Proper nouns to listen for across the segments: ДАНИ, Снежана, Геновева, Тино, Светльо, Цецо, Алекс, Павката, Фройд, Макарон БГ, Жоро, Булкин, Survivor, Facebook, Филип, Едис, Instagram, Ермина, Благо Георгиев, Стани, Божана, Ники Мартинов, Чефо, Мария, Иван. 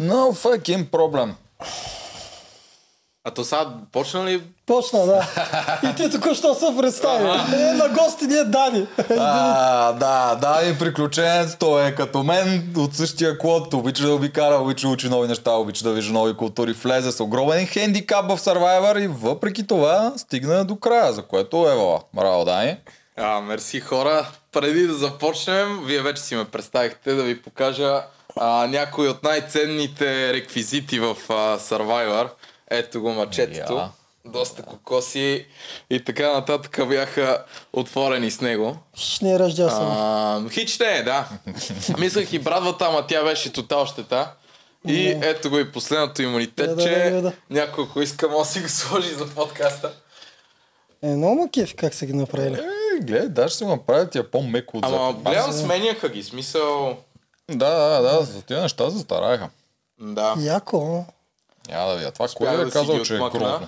No fucking problem. А то сега почна ли? Почна, да. И ти току-що се представи. На гости ни е Дани. Да, и приключенец. Той е като мен, от същия клод. Обича да обикара, обича да учи нови неща, обича да вижда нови култури. Влезе с огромен хендикап в Survivor и въпреки това стигна до края, за което ева. Браво, Дани. Мерси, хора. Преди да започнем, вие вече си ме представихте, да ви покажа някои от най-ценните реквизити в Survivor. Ето го мачетето, доста кокоси и така нататък бяха отворени с него. Хич не е ръждял съм. Хич не е, да. Мислях и брадвата, ама тя беше тотал щета. И ето го и последното имунитетче. Да. Някой, ако иска, може да си го сложи за подкаста. Много ма кеф как са ги направили. Гледай, да, ще се направят тя по-меко отзад. Ама гледам, сменяха ги, смисъл... Да, за тия неща застараха. Да. Яко. Няма да видя. Това кое е казал, че е крупно.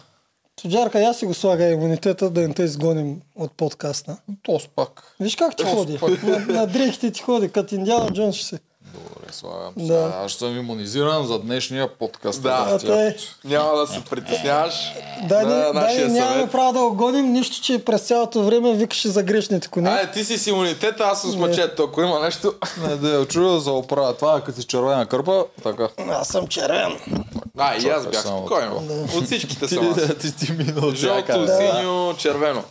Суджарка, я си го слага имунитета, да не те изгоним от подкаста. Тос пак. Виж как ти ходи. На дрехите ти ходи, като Индиана Джонс ще си. Добре, слагам. Да. Аз съм имунизиран за днешния подкаст. Няма да се притесняваш. Дани, нямаме право да огоним, нищо, че през цялото време викаше за грешните коне. Ти си с имунитета, аз съм с мачето. Ако има нещо... Да я чудя за оправя това, като си червена кърпа, така. Аз съм червен. И аз бях спокойно. От всичките съм аз. Жълто, синьо, червено.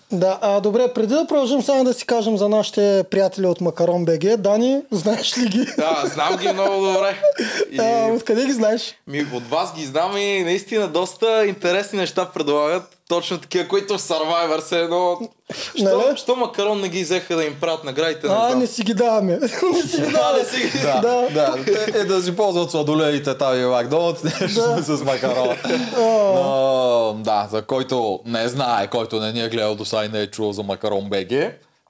Добре, преди да продължим, само да си кажем за нашите приятели от Макарон БГ. Дани, знаеш ли ги? Знам ги много добре. Откъде ги знаеш? От вас ги знам и наистина доста интересни неща предлагат. Точно такива, които в Survivor са едно... Що Макарон не ги взеха да им правят наградите? Не си ги даваме. Да си ползват сладолевите там и Макдоналдс, с Макарон. Да, за който не знае, който не ни е гледал до сега и не е чувал за Макарон БГ,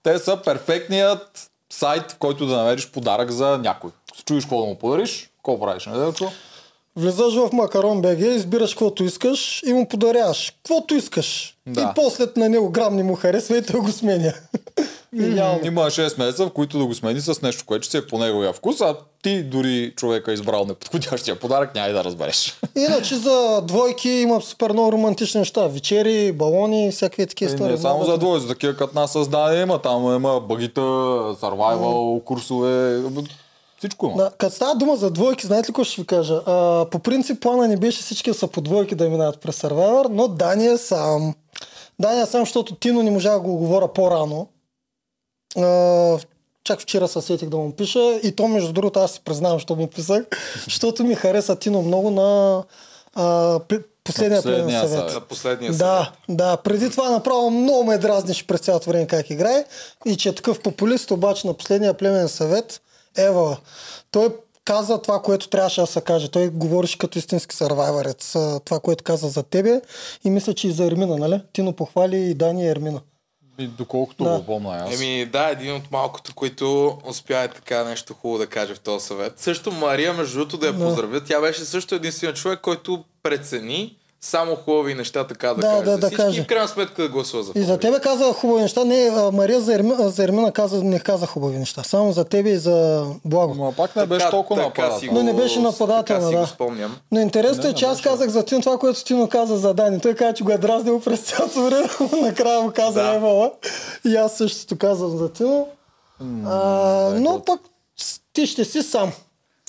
те са перфектният сайт, в който да намериш подарък за някой. Чуеш какво да му подариш, какво правиш, Неделчо? Влизаш в Макарон БГ, избираш каквото искаш и му подаряваш каквото искаш. Да. И после на него грам не му харесва и той го сменя. Има 6 месеца, в които да го смени с нещо, което си е по неговия вкус, а ти дори човека избрал неподходящия подарък, няма и да разбереш. Иначе за двойки има супер много романтични неща. Вечери, балони, всякакви такива истории. Не само за двойки, за такива като нас създание има. Там има багита, survival, курсове... Всичко има. Като става дума за двойки, знаете ли какво ще ви кажа? По принцип плана не беше всички са по двойки да минават през Survivor, но Дани е сам. Дани е сам, защото Тино не можа да го говоря по-рано. Чак вчера се сетих да му пиша и то между другото аз си признавам, що му писах, защото ми хареса Тино много на последния пленен съвет. Да, преди това направо много ме дразниш през цялото време как играе и че е такъв популист, обаче на последния пленен съвет Ева, той каза това, което трябваше да се каже. Той говориш като истински сървайварец. Това, което каза за тебе и мисля, че и за Ермина, нали? Тино похвали и Дани и Ермина. Доколкото го помня аз. Един от малкото, които успява така нещо хубаво да каже в този съвет. Също Мария, между другото, да я поздравя. Тя беше също единствен човек, който прецени само хубави неща така да кажа. За всички каже. И в крайна сметка да гласува за хубави. И за тебе каза хубави неща. Не, Мария за Ермина не каза хубави неща. Само за тебе и за Благо. Но пак не беше толкова нападателна. Но не беше нападателна, да. Но интересно е, че аз казах за Тино това, което Тино каза за Дани. Той каза, че го е дразнил през цялото време. Накрая му каза Евала. И аз същото казвам за Тино. Но пък ти ще си сам.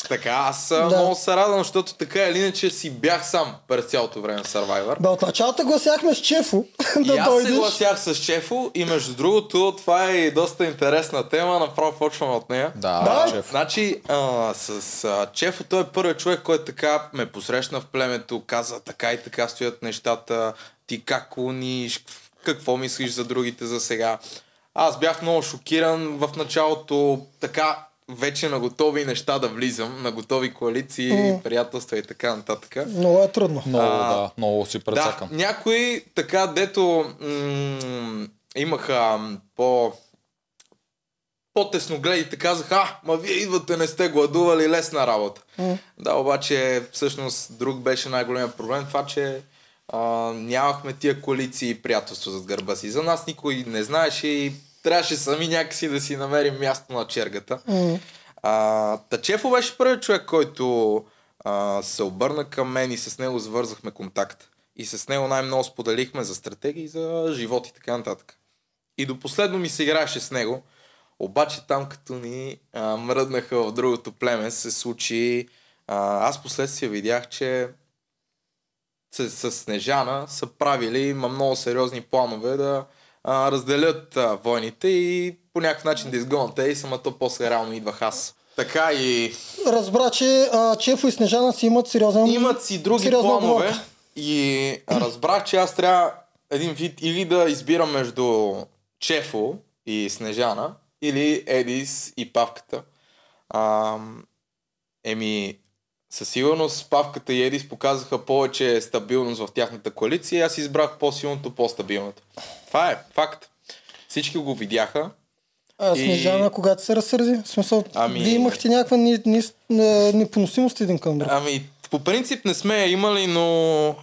Така, аз много се радвам, защото така или иначе си бях сам през цялото време на Survivor. От началото гласяхме с Чефо да дойдеш. Аз се гласях с Чефо и между другото това е доста интересна тема, направо почваме от нея. Значи с Чефо той е първият човек, който така ме посрещна в племето, каза така и така стоят нещата, ти как униш, какво мислиш за другите за сега. Аз бях много шокиран в началото, така вече на готови неща да влизам, на готови коалиции, приятелства и така нататък. Много е трудно. Много си прецакам. Да, някои така, дето имаха по-тесногледите, казаха, ма вие идвате, не сте гладували, лесна работа. Да, обаче всъщност друг беше най-големият проблем, това, че нямахме тия коалиции и приятелство зад гърба си. За нас никой не знаеше и трябваше сами някакси да си намерим място на чергата. Чефо беше първият човек, който се обърна към мен и с него свързахме контакт. И с него най-много споделихме за стратегии, за живот и така нататък. И до последно ми се играеше с него, обаче там като ни мръднаха в другото племе, се случи... аз последствие видях, че с Снежана са правили, има много сериозни планове да разделят войните и по някакъв начин да изгонят те и самата после реално идвах аз. Така и... разбра, че Чефо и Снежана си имат сериозен... имат си други планове блок. И разбрах, че аз трябва един вид или да избирам между Чефо и Снежана или Едис и Павката. Еми, със сигурност Павката и Едис показаха повече стабилност в тяхната коалиция и аз избрах по-силното, по-стабилното. Това е факт. Всички го видяха. А Снежана, когато се разсърди? В смисъл, вие имахте някаква непоносимост един към друг. Ами, по принцип не сме имали, но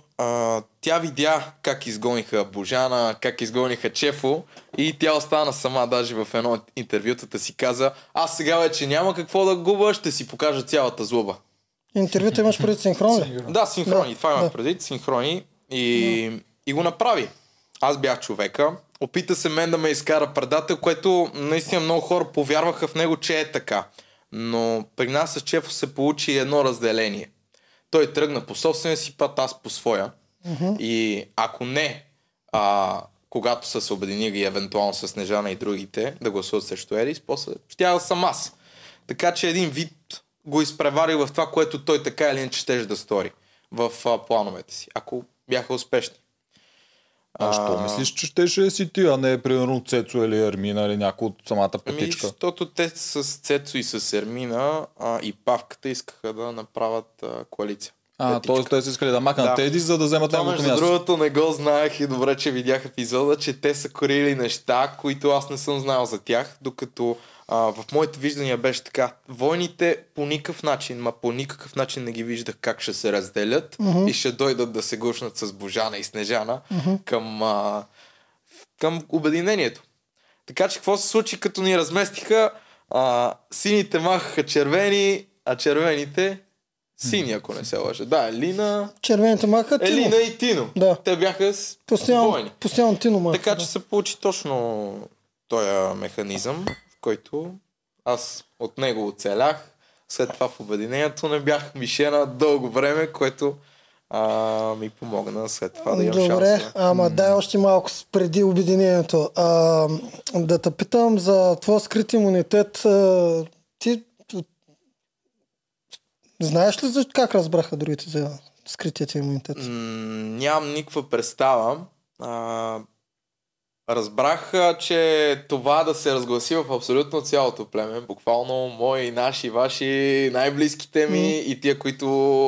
тя видя как изгониха Божана, как изгониха Чефо и тя остана сама, даже в едно от интервютата си каза: аз сега вече няма какво да губа, ще си покажа цялата злоба. Интервюто имаш преди синхрон ли? Да, синхрони, да, това имах преди, синхрони и, и го направи. Аз бях човека, опита се мен да ме изкара предател, което наистина много хора повярваха в него, че е така. Но при нас с Чефо се получи едно разделение. Той тръгна по собствения си път, аз по своя. И ако не, когато са се обединили евентуално с Снежана и другите, да гласуват срещу Едис, после щях да съм аз. Така че един вид го изпревари в това, което той така или иначе щеше да стори в плановете си, ако бяха успешни. А що мислиш, че щеше си ти, а не примерно Цецо или Ермина или някой от самата пътичка? Защото те с Цецо и с Ермина и Павката искаха да направят коалиция. Т.е. те си искали да макнат Едис, за да вземат неговото място. Другото не го знаех и добре, че видях епизода, че те са корили неща, които аз не съм знаел за тях, докато в моите виждания беше така. Войните по никакъв начин, по никакъв начин не ги виждах как ще се разделят и ще дойдат да се гушнат с Божана и Снежана към обединението. Така че какво се случи, като ни разместиха? Сините махаха червени, а червените сини, ако не се лъжа. Да, Елина... червените маха Тино. Елина и Тино. Да. Те бяха с двойни. Постоянно Тино маха. Така че се получи точно този механизъм, в който аз от него оцелях. След това в обединението не бях мишена дълго време, което ми помогна след това да имам шанс. Добре, ама дай още малко преди обединението. Да те питам за твой скрит имунитет. Ти... знаеш ли как разбраха другите за скрития имунитет? Нямам никаква представа. Разбрах, че това да се разгласи в абсолютно цялото племе, буквално мои, наши, ваши, най-близките ми и тия, които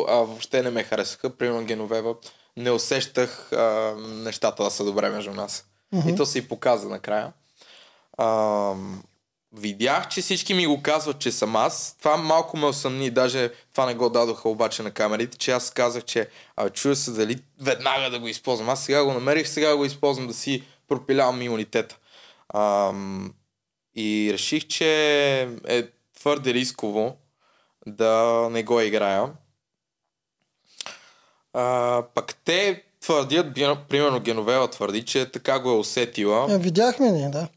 въобще не ме харесаха, примерно Геновева, не усещах нещата да са добре между нас. И то се и показа накрая. Видях, че всички ми го казват, че съм аз. Това малко ме усъмни, даже това не го дадоха обаче на камерите, че аз казах, че чуя се дали веднага да го използвам. Аз сега го намерих, сега го използвам да си пропилявам имунитета. И реших, че е твърде рисково да не го играя. Пък те твърдят, примерно Геновева твърди, че така го е усетила. Видяхме ние, да.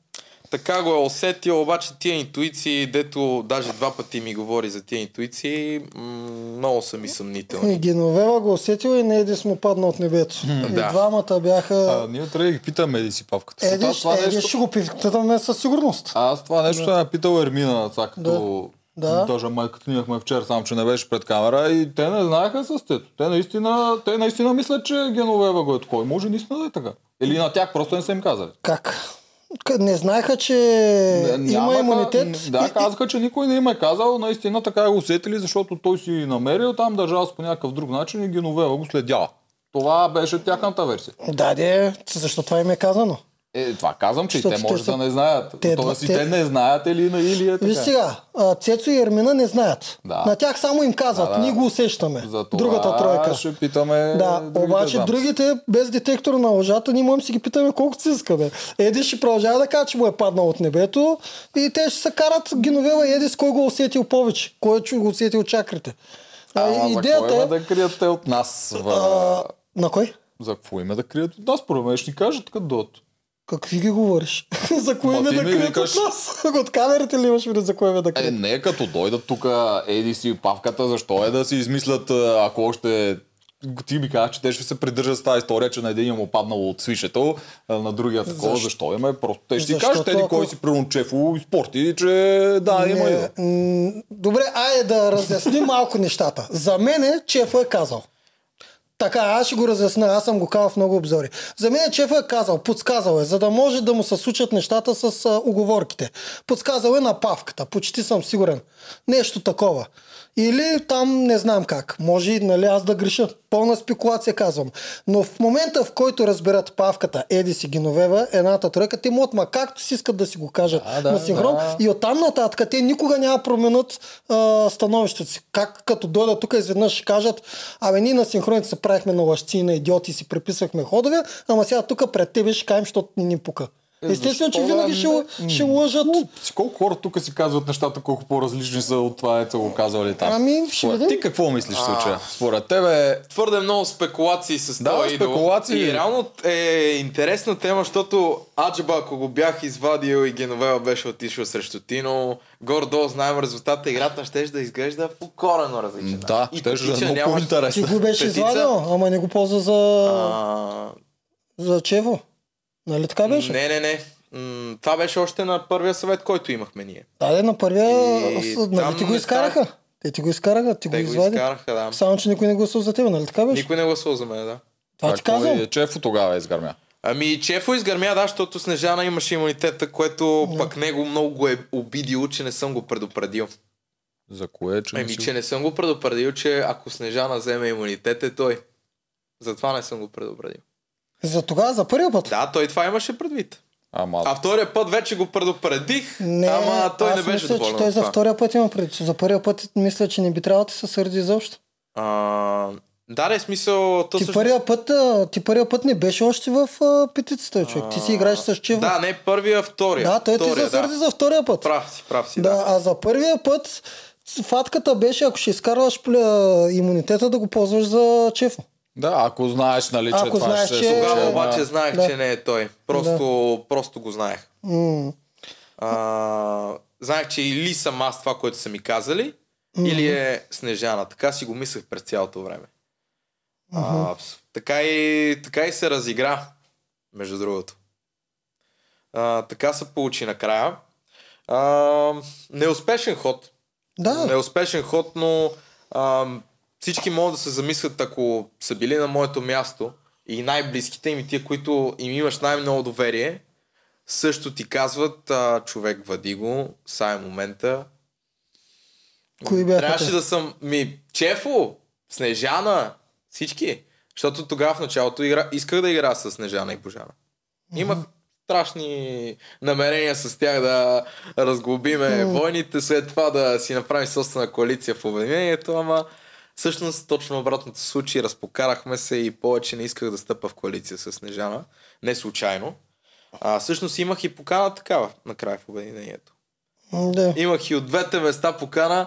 Така го е усетил, обаче тия интуиции, дето даже два пъти ми говори за тия интуиции, много са ми съмнителни. И Геновева го усетила и не Едис му падна от небето. И двамата бяха... ние трябва да ги питаме Едис и Павката. Едис ще го питаме със сигурност. Аз това нещо съм питал Ермина, като... Тоже май като имахме вчера, само че не беше пред камера и те не знаеха с тето. Те наистина мислят, че Геновева го е такова. Може наистина да е така. Или на тях просто не са им казали. Как? Не знаеха, че има имунитет. Да, казаха, че никой не им е казал. Наистина така го усетили, защото той си намерил, там държал се по някакъв друг начин и Геновева го следяла. Това беше тяхната версия. Да, де, защо това им е казано? Това казвам, че те може да не знаят. Тоест те не знаят или е така. Виж сега, Цецо и Ермина не знаят. Да. На тях само им казват, ние го усещаме. За това другата тройка. Ще питаме обаче другите без детектор на лъжата, ние можем си ги питаме колкото си искаме. Едис ще продължава да каже, че му е паднал от небето и те ще се карат Геновева и Едис, кой го усетил повече, кой го усетил чакрите. Идеята е да крият те от нас. На кой? За какво име да крият от нас? Първо ще ни кажат така дото. Какви ги говориш? За кое ме да крият от нас? От камерите ли имаш видео за кое ме да крият? Е, не, като дойдат тук Едис и Павката, защо е да си измислят, ако още... Ти ми казах, че те ще се придържат с тази история, че на един им опаднало от свишето, на другия такова. Защо има? Просто те ще ти кажат, те никой си прилон Чефо и спорти, че да, има и... Добре, айде да разясним малко нещата. За мен Чефо е казал. Така, аз ще го разясня, аз съм го казал в много обзори. За мен Чефо е казал, подсказал е, за да може да му се случат нещата с уговорките. Подсказал е на Павката, почти съм сигурен. Нещо такова. Или там не знам как. Може, нали, аз да греша. Пълна спекулация казвам. Но в момента, в който разберат Павката, Едис и Геновева, едната тройка, те могат, ма както си искат да си го кажат на синхрон. Да. И оттам нататък те никога няма променят становището си. Как като дойдат тук изведнъж ще кажат, абе ние на синхроните се правихме на лъжци и на идиоти и си приписвахме ходове, ама сега тук пред тебе ще кажем, защото ни пука. Естествено, че винаги ще лъжат. Колко хора тук си казват нещата, колко по-различни са от това, е са го казвали там. Ами, ти какво мислиш в случая? Според тебе... Твърде много спекулации с това идол. И реално е интересна тема, защото аджеба, ако го бях извадил и Геновева беше отишла срещу Тино, горе-долу знаем резултата, играта щеше да изглежда по-коренно различна. Да, щеше да е много по-интересна. Ти го беше извадил, ама не го ползва за Чево. Нали така беше? Не. Това беше още на първия съвет, който имахме ние. Да, да, на първия... И... Нали ти го изкараха? Те ти го изкараха, ти го извади. Само, че никой не гласува за тебе, нали така беше? Никой не гласува за мен, да. Това ти казвам. Чефо тогава изгърмя. Ами Чефо изгърмя, да, защото Снежана имаше имунитета, което пък него много го е обидило, че не съм го предупредил. За кое? Че не съм го предупредил, че ако Снежана вземе имунитет, е той. Затова не съм го предупредил. За тогава, за първия път? Да, той това имаше предвид. А втория път вече го предупредих, ама той не беше доволен. Той за втория път има предвид. За първия път мисля, че не би трябвало да се сърди изобщо. Да, не смисъл... Ти първия път не беше още в петицата, човек. Ти си играеш с Чево. Да, не първия, втория. Да, той ти се сърди за втория път. Прав си. Да, а за първия път фатката беше, ако ще изкарваш имунитета, да го ползваш за Чефо. Да, ако знаеш, нали, че това ще се случи. Тогава обаче знаех, че не е той. Просто го знаех. Знаех, че или съм аз това, което са ми казали, или е Снежана. Така си го мислех през цялото време. Така и се разигра, между другото. Така се получи накрая. Неуспешен ход. Да. Неуспешен ход, но... Всички могат да се замислят, ако са били на моето място и най-близките им и тия, които им имаш най-много доверие, също ти казват, човек, вади го, сега е момента. Кои бяха? Трябваше да съм, Чефо, Снежана, всички. Защото тогава в началото исках да игра с Снежана и Божана. Имах страшни намерения с тях да разглобиме войните, след това да си направим собствена коалиция в обединението, ама... Всъщност, точно обратното се случи, разпокарахме се и повече не исках да стъпа в коалиция с Снежана. Не случайно. Всъщност имах и покана такава накрая в обединението. Да. Имах и от двете места покана.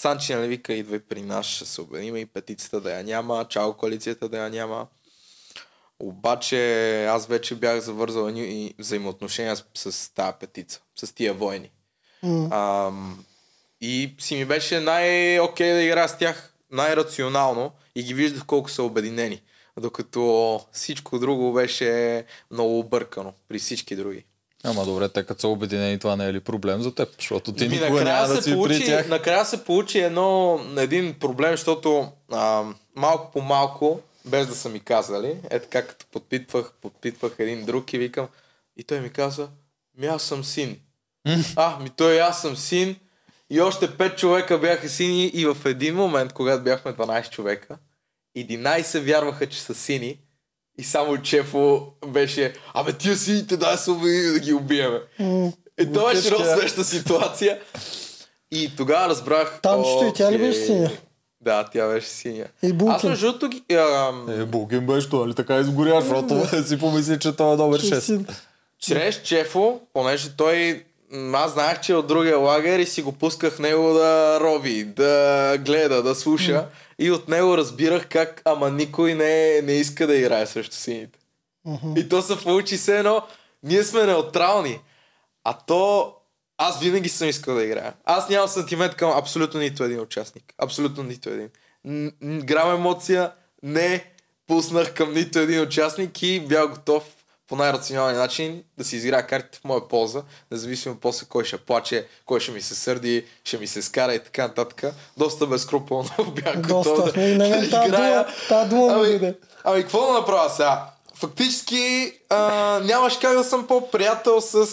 Санчи, нали, вика, идвай при нас, ще се обединиме и петицията да я няма, чао коалицията да я няма. Обаче аз вече бях завързал и взаимоотношения с тази петица, с тия войни. И си ми беше най-окей да игра с тях. Най-рационално и ги виждах колко са обединени, докато всичко друго беше много объркано при всички други. Ама добре, те като са обединени, това не е ли проблем за теб? Защото ти никога няма да си при тях. Накрая се получи един проблем, защото малко по малко, без да са ми казали, е така като подпитвах един друг и викам, и той ми казва, аз съм син. Аз съм син. И още 5 човека бяха сини и в един момент, когато бяхме 12 човека, 11 вярваха, че са сини и само Чефо беше, тия сините дай се обединим да ги убиеме. Това беше много смешна ситуация. И тогава разбрах... Тамчето и тя ли беше синя? Да, тя беше синя. И Булкин. Аз междуто ги... Булкин беше това ли така изгоряш, защото си помисли, че това е добър 6. Чрез Чефо, понеже той аз знаех, че е от другия лагер и си го пусках него да рови, да гледа, да слуша. И от него разбирах как ама никой не иска да играе срещу сините. И то се получи все едно, ние сме неутрални. А то аз винаги съм искал да играя. Аз нямам сантимент към абсолютно нито един участник. Абсолютно нито един. Грам емоция не пуснах към нито един участник и бях готов по най-рационалния начин да си изиграя картите в моя полза, независимо после кой ще плаче, кой ще ми се сърди, ще ми се скара и така нататък. Доста безкруполно бях готов да играя. Ами какво да направя сега? Фактически нямаш как да съм по-приятел с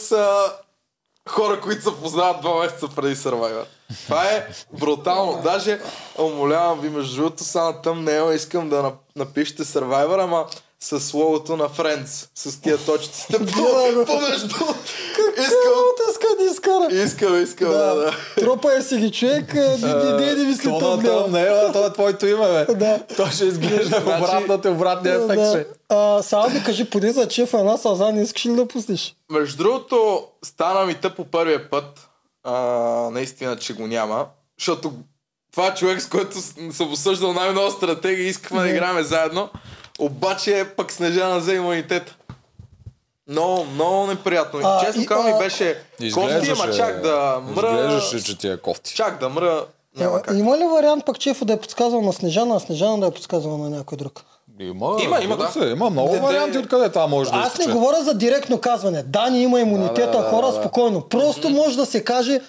хора, които се познават 2 месеца преди Survivor. Това е брутално. Даже умолявам ви, между другото, са на тъмнела, искам да напишете Survivor, ама с словото на Friends, с тия точиците помежду. Искам, да. Тропае си ги човек, не ви след това гледам. Това е твоето име, бе. То ще изглежда обратния ефект. Само ми кажи, поне за Чефа една сълза не искаш ли да пуснеш? Между другото, стана ми тъпо първия път, наистина, че го няма, защото това е човек, с който съм обсъждал най-много стратегия и искахме да играме заедно. Обаче пък Снежана за имунитета. Много неприятно. И честно казвам ми беше кофти, ама чак да мра. Изглеждаше, че ти е кофти. Чак да мра. Има ли вариант пък Чефо да е подсказвал на Снежана, а Снежана да е подсказвала на някой друг? Има. Има много варианти, откъде това може да се изключи. Аз не говоря за директно казване. Да, ни има имунитета, хора, спокойно. Просто може да се каже,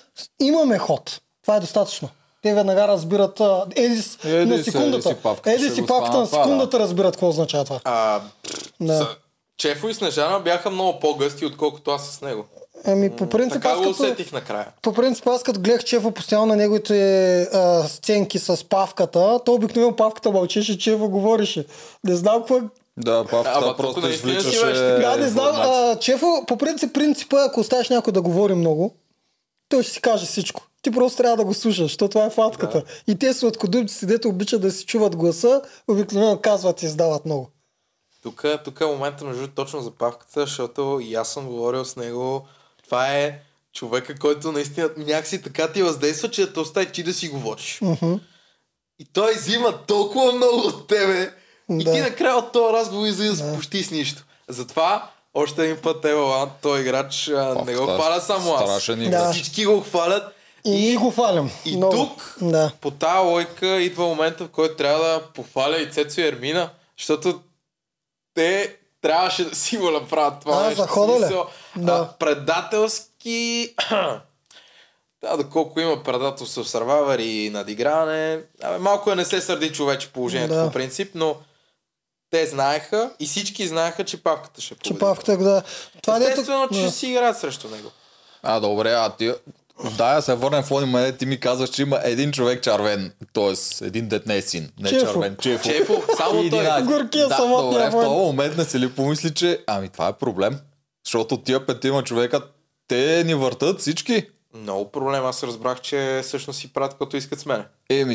имаме ход. Това е достатъчно. Те веднага разбират на секундата. Едис и Павката на секундата разбират какво означава това. Чефо и Снежана бяха много по-гъсти, отколкото аз с него. По принцип, така го усетих накрая. По принцип, аз като гледах Чефо постоянно на неговите сценки с Павката, то обикновено Павката мълчеше, Чефо говореше. Не знам какво... Да, Павката просто извличаше... Да, не знам. Чефо, по принципа, ако оставиш някой да говори много, той ще си каже всичко. Ти просто трябва да го слушаш, защото това е фатката. Да. И те сладкодумци, дето обичат да си чуват гласа, обикновено казват и издават много. Тук е момента, между точно за Павката, защото и аз съм говорил с него. Това е човека, който наистина някакси така ти въздейства, че да те остави ти да си говориш. Uh-huh. И той взима толкова много от тебе. Да. И ти накрая от този разговор излиза почти с нищо. Затова още един път той играч не го хваля само аз. Да. Всички го хвалят. И го хвалям. И много. Тук, по тази лойка, идва момента, в който трябва да похваля и Цецо и Ермина, защото те трябваше да си го направят това нещо. Предателски... доколко има предателство в Survivor и надиграване... малко не се сърди човече положението по принцип, но... Те знаеха и всички знаеха, че Павката ще победи. Естествено, че си играят срещу него. Добре, ти... Да, се върнем в този момент, ти ми казваш, че има един човек червен, т.е. един детне син, не Чефо. Червен, Чефо. Само той е горкия самотния. В този момент не си ли помисли, че това е проблем, защото тия петима човека, те ни въртат всички. Много проблем, аз разбрах, че всъщност си правят като искат с мене.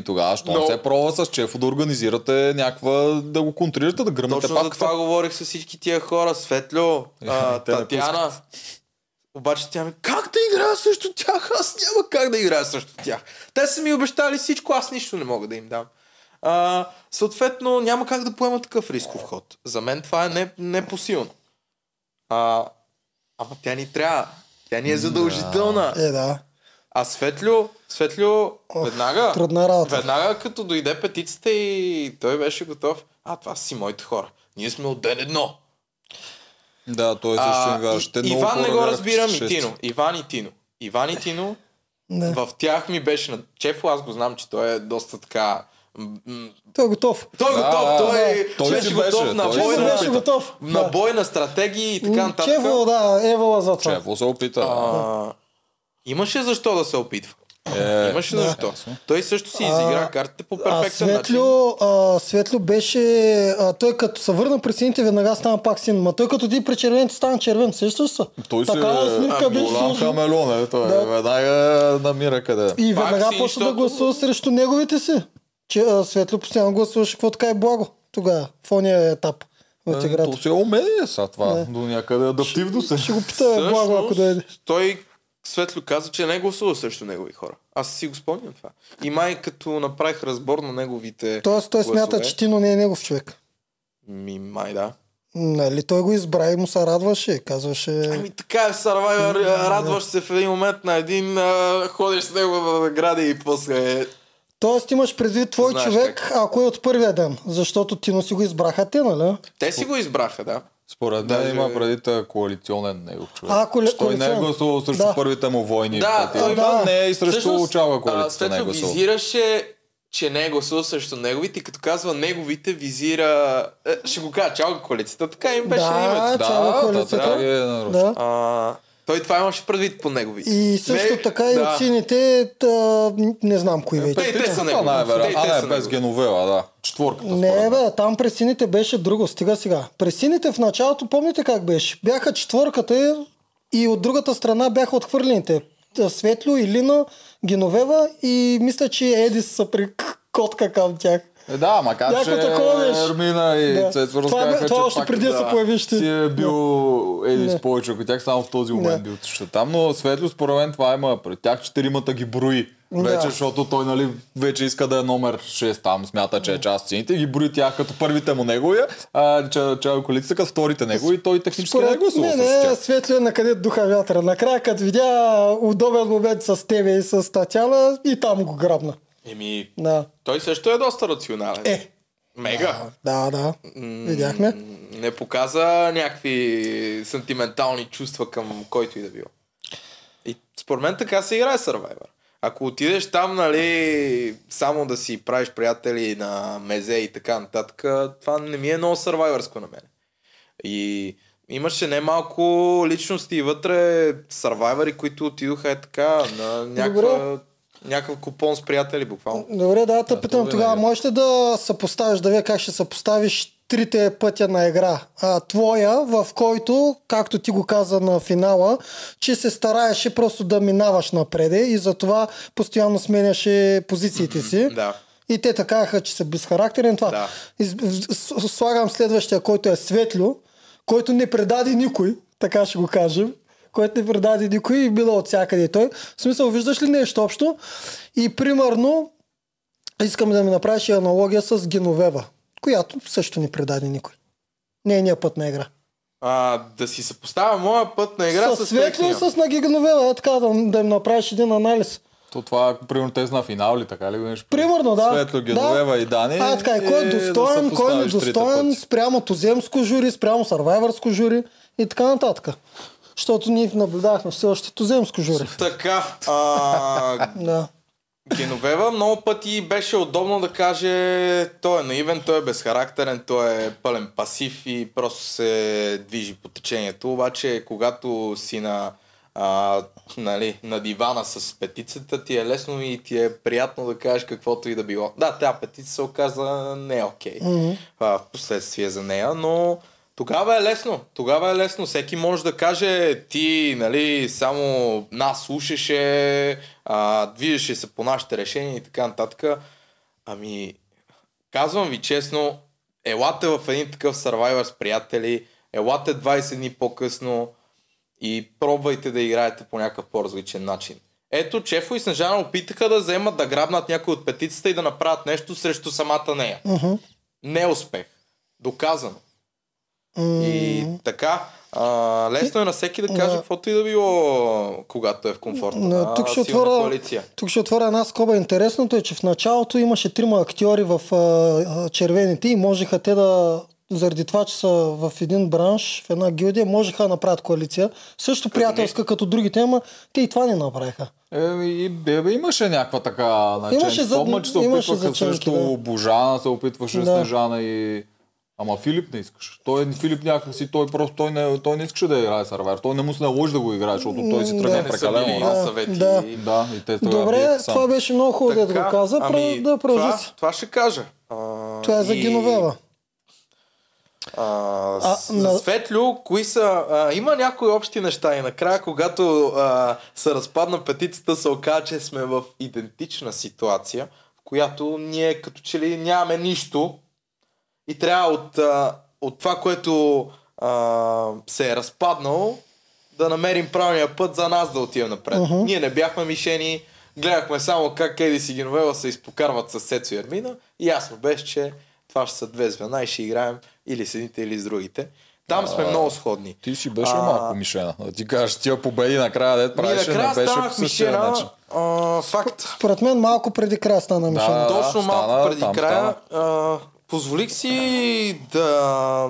Тогава, що не се пробва с Чефо да организирате някаква, да го контролирате, да гръмнете Павката. Точно за това говорих с всички тия хора, Светльо, Татяна. Обаче тя ми, как да играя срещу тях? Аз няма как да играя срещу тях. Те са ми обещали всичко, аз нищо не мога да им дам. Съответно, няма как да поема такъв рисков ход. За мен това е непосилно. Ама тя ни трябва. Тя ни е задължителна. А Светльо веднага като дойде петицата и той беше готов. Това си моите хора. Ние сме от ден едно. Да, той също им вярваш. Иван не го разбирам и Тино. Иван и Тино. В тях ми беше на Чефо, аз го знам, че той е доста така... Той е готов. Той беше готов на бой, на стратегии и така нататък. Чефо, евала за това. Чефо се опита. Имаше защо да се опитва. Имаше защо. Той също си изигра картите по перфектен начин. Светло беше... той като се върна при сините, веднага стана пак син. Той като ти при червените стана червен. Сещаш се? Той си голям хамелон. Веднага намира къде. И веднага почва да гласува срещу неговите си. Светло постоянно гласуваше какво така е Благо. Тогава, в ония етап. То си е умение са това. До някъде адаптивно се. Ще го пита Благо, ако дойде. Той Светльо каза, че не е гласувал срещу негови хора. Аз си го спомням това. И май като направих разбор на неговите. Тоест той гласове, смята, че Тино не е негов човек. Май да. Нали, той го избра и му се радваше, казваше... Ами така е, Survivor, радваш се в един момент на един, ходиш с него в награди и после... Тоест имаш предвид твой човек, как? Ако е от първия ден, защото Тино си го избраха те, нали? Те си го избраха, да. Според мен даже... има преди коалиционен негов човек. Той не е гласувал срещу първите му войни. Да, той не е и срещу очава коалиция. След визираше... че не е гласувал срещу неговите и като казва неговите визира... ще го кажа, чалга коалицията, така им беше името. Той това имаше предвид по неговите. И също така и от сините, не знам кои вече. Те са негови. А, не, без Геновева, да. Четворката. Не, бе, там през сините беше друго, стига сега. През сините в началото, помните как беше? Бяха четворката и от другата страна бяха отхвърлените. Светльо, Илина, Геновева и мисля, че Едис са при котка към тях. Да, макар че Ермина и Цецо разказаха, че още преди си е бил Едис повече, ако тях само в този момент бил тъща там, но Светльо според мен това има при тях четиримата ги брои. Вече, защото той нали, вече иска да е номер 6 там, смята, че е част от сините, ги брои тях като първите му неговия, а чава колицата като вторите него и той технически не е гласувал с тях. Не, Светлия на къде духа вятъра. Накрая като видя удобен момент с тебе и с Татяна и там го грабна. Еми, той също е доста рационален. Мега. Да. Видяхме. Не показа някакви сантиментални чувства към който и да било. И според мен така се играе Survivor. Ако отидеш там, нали, само да си правиш приятели на мезе и така нататък, това не ми е много сървайвърско на мен. И имаше немалко личности вътре, сървайвъри, които отидоха е така на някакъв купон с приятели, буквално. Добре, да те питам тогава, можеш ли да съпоставиш, да вие как ще съпоставиш трите пътя на игра. Твоя, в който, както ти го каза на финала, че се стараеше просто да минаваш напреде и затова постоянно сменяше позициите си. Да. И те такаха, че са безхарактерен това. Да. Слагам следващия, който е Светльо, който не предаде никой, така ще го кажем, който не предаде никой и била от всякъде той. В смисъл, виждаш ли нещо общо? И примерно, искам да ми направиш аналогия с Геновева, която също не предаде никой. Нейният път на игра. Да си съпоставя моя път на игра с Светльо и с на Геновева, така да им направиш един анализ. То това, примерно, те на финал ли, така ли го нещо? Примерно, да. Светльо, Геновева и Дани. Така, и кой е достоен, да кой не е достоен, спрямо туземско жури, спрямо сървайвърско жури и така нататък. Защото ние наблюдахме все още туземско жури. Така. Геновева много пъти беше удобно да каже той е наивен, той е безхарактерен, той е пълен пасив и просто се движи по течението. Обаче когато си на дивана с петицата ти е лесно и ти е приятно да кажеш каквото и да било. Да, тази петица се оказа не окей. В последствие за нея, но тогава е лесно. Всеки може да каже ти, нали, само нас слушаше, движеше се по нашите решения и така нататък. Ами, казвам ви честно, елате в един такъв Survivor с приятели, елате 20 дни по-късно и пробвайте да играете по някакъв по-различен начин. Ето, Чефо и Снежана опитаха да вземат, да грабнат някой от петицата и да направят нещо срещу самата нея. Неуспех. Доказано. И така, лесно е на всеки да каже каквото и да било, когато е в комфортна коалиция. Тук ще отворя една скоба. Интересното е, че в началото имаше трима актьори в червените и можеха те да, заради това, че са в един бранш, в една гилдия, можеха да направят коалиция. Също приятелска като другите, ама те и това не направиха. Имаше някаква така начинка. Помня, че се опитваха срещу Божана, се опитваше Снежана и... Ама Филип не искаш. Филип някакси, той не искаше да играе Survivor. Той не му се наложи да го играе, защото той си тръгна прекалено. Добре, това беше много хубаво да го каза. Ами, да продължи. Това ще кажа. Това е за Геновева. Светльо, кои са... има някои общи неща и накрая, когато се разпадна петицата, се оказа, че сме в идентична ситуация, в която ние като че ли нямаме нищо, и трябва от това, което се е разпаднало, да намерим правилния път за нас да отидем напред. Uh-huh. Ние не бяхме мишени, гледахме само как Едис и Геновева се изпокарват с Цецо и Ермина. И ясно беше, че това ще са две звена и ще играем или с едните, или с другите. Там сме много сходни. Ти си беше малко мишена. Да ти кажеш, тия победи накрая, дед правеше, не беше по същия начин. Факт. Според мен малко преди края стана мишена. Точно малко преди края. Позволих си да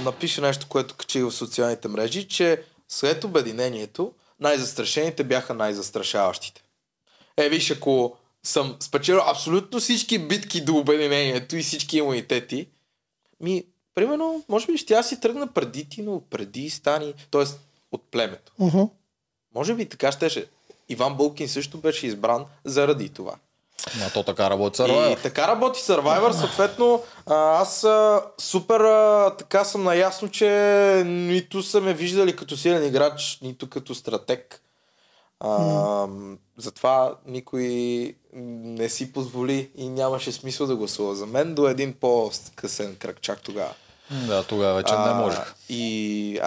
напиша нещо, което качих в социалните мрежи, че след обединението най-застрашените бяха най-застрашаващите. Е, виж, ако съм спечелил абсолютно всички битки до обединението и всички имунитети, ми... Примерно, може би ще аз си тръгна преди Тино, преди Стани, т.е. от племето. Uh-huh. Може би така щеше. Иван Булкин също беше избран заради това. А то така работи Survivor. И така работи Survivor, съответно аз супер така съм наясно, че нито са ме виждали като силен играч, нито като стратег. Затова никой не си позволи и нямаше смисъл да гласува за мен до един по-късен кръг, чак тогава. Да, тогава вече не можех. И,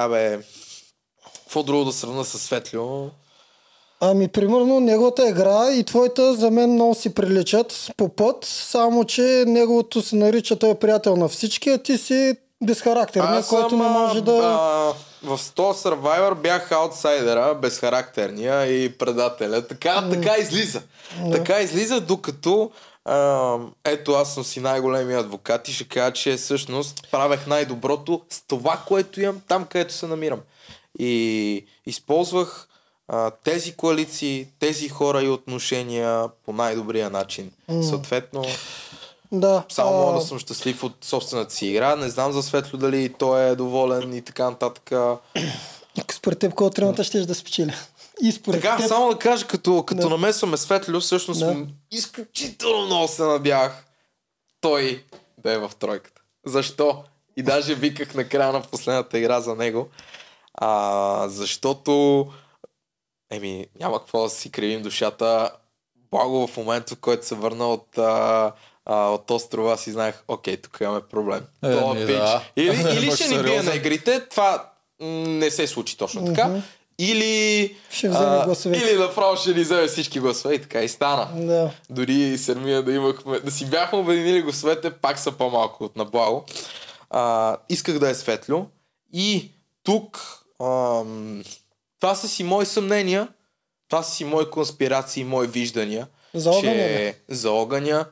какво друго да сравна с Светльо? Ами, примерно, неговата игра и твоята за мен много си приличат по път, само че неговото се нарича той приятел на всички, а ти си безхарактерния, който не може да... В 100 Survivor бях аутсайдера, безхарактерния и предателя. Така излиза. Yeah. Така излиза, докато ето аз съм си най-големия адвокат и ще кажа, че всъщност правех най-доброто с това, което имам там, където се намирам. И използвах тези коалиции, тези хора и отношения по най-добрия начин. Съответно... Да. Само мога да съм щастлив от собствената си игра. Не знам за Светло дали той е доволен и така нататък. Според теб, кога тръната ще да спечеля. Така, теб... само да кажа, като намесваме Светло, всъщност изключително много се надях той да е в тройката. Защо? И даже виках на края на последната игра за него. Защото няма какво да си кривим душата. Благо в момента, в който се върна от острова, си знаех, окей, тук имаме проблем. Или ще ни бие на игрите, това не се случи точно така. Mm-hmm. Или направо ще ни вземе всички гласове и така и стана. Yeah. Дори Сърмия да си бяхме обединили гласовете, пак са по-малко от наблаго. Исках да е Светло. И тук това са си мои съмнения, това са си мои конспирации, мои виждания. За огъня.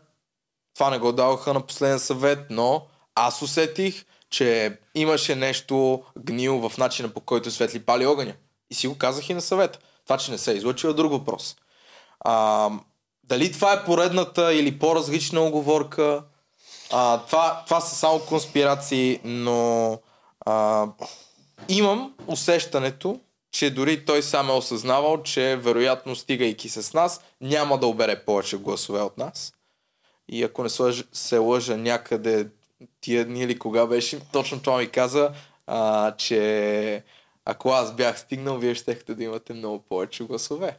Това не го даваха на последен съвет, но аз усетих, че имаше нещо гнило в начина, по който Светли пали огъня. И си го казах и на съвета. Това, че не се излъчи, е друг въпрос. Дали това е поредната или по-различна оговорка? Това са само конспирации, но имам усещането, че дори той сам е осъзнавал, че вероятно стигайки с нас, няма да обере повече гласове от нас. И ако не се лъжа някъде тия дни или кога беше, точно това ми каза, че ако аз бях стигнал, вие щехте да имате много повече гласове.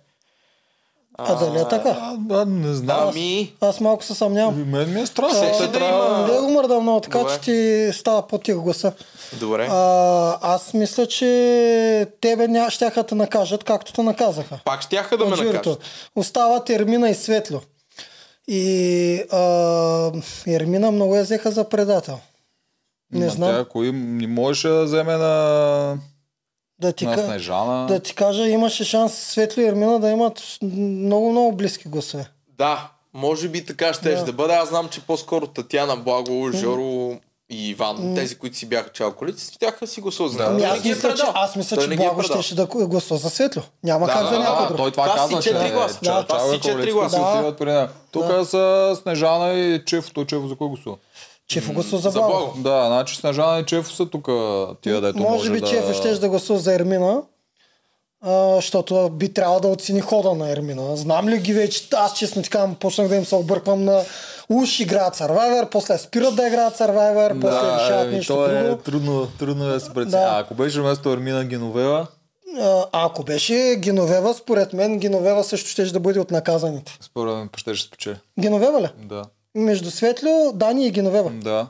Дали е така? Не знам. Аз малко се съмнявам. Мен ми е страшно. Да го мърдам много, така че ти става по-тих гласа. Добре. Аз мисля, че тебе щяха да накажат, както те наказаха. Пак щяха да ме накажат. Остават Ермина и Светло. И Ермина много я взеха за предател. Не знам. Ако не можеше да вземе на Снежана... Да ти кажа, имаше шанс Светло и Ермина да имат много-много близки гласове. Да, може би така ще да бъде. Аз знам, че по-скоро Татяна, Благо, Жоро и Иван, тези, които си бяха чалколици, тяха си гласува за него. Аз мисля, че Благо щеше да гласува за Светло. Няма как за някой друг. Той това казва, че това си 4 гласа. Тук са Снежана и Чефо. Той Чефо за кой гласува? Чефо гласува за Благо. Да, значи Снежана и Чефо са тук тия, дето може да... Може би Чефо щеше да гласува за Ермина, защото би трябвало да оцени хода на Ермина. Знам ли ги вече? Аз честно така почнах да им се обърквам на уж играят Survivor, после спират да играят Survivor, после решават нещо друго. Да, трудно да се преценя. Ако беше вместо Ермина Геновева? Ако беше Геновева, според мен Геновева също ще бъде от наказаните. Според мен ще спечели. Геновева ли? Да. Между Светло, Дани и Геновева? Да.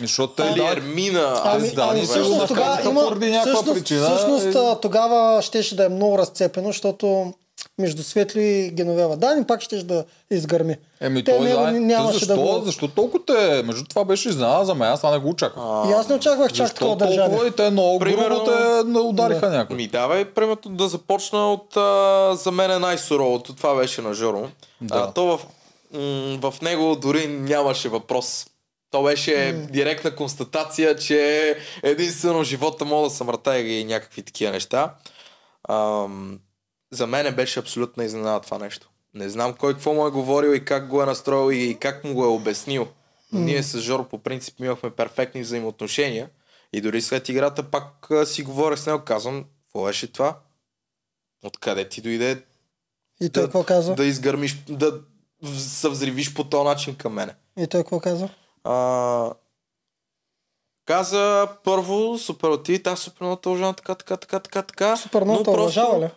Защото е ли Ермина? Ами всъщност тогава има... Всъщност тогава щеше да е много разцепено, защото между Светльо и Геновева. Да, ни пак щеше да изгърми. Еми те той нямаше да го... Защо толкова те... Между това беше изненада за мен, аз това не го очаквах. И аз не очаквах чак такова държане. Защо толкова и те много грубо те удариха някой. Ми давай, примерно да започна от... За мен е най-суровото. Това беше на Жоро. То в него дори нямаше въпрос. То беше директна констатация, че единствено живота мога да се мрата и някакви такива неща. За мен беше абсолютно изненада това нещо. Не знам кой какво му е говорил и как го е настроил и как му го е обяснил. Но ние с Жоро по принцип имахме перфектни взаимоотношения и дори след играта пак си говорех с него, казвам, какво беше това? Откъде ти дойде? И той какво казва? Да изгърмиш, да се взривиш по този начин към мене. И той какво казва? Каза първо суперлативи, аз супер много те лъжавам, така. Супер много те лъжава ли?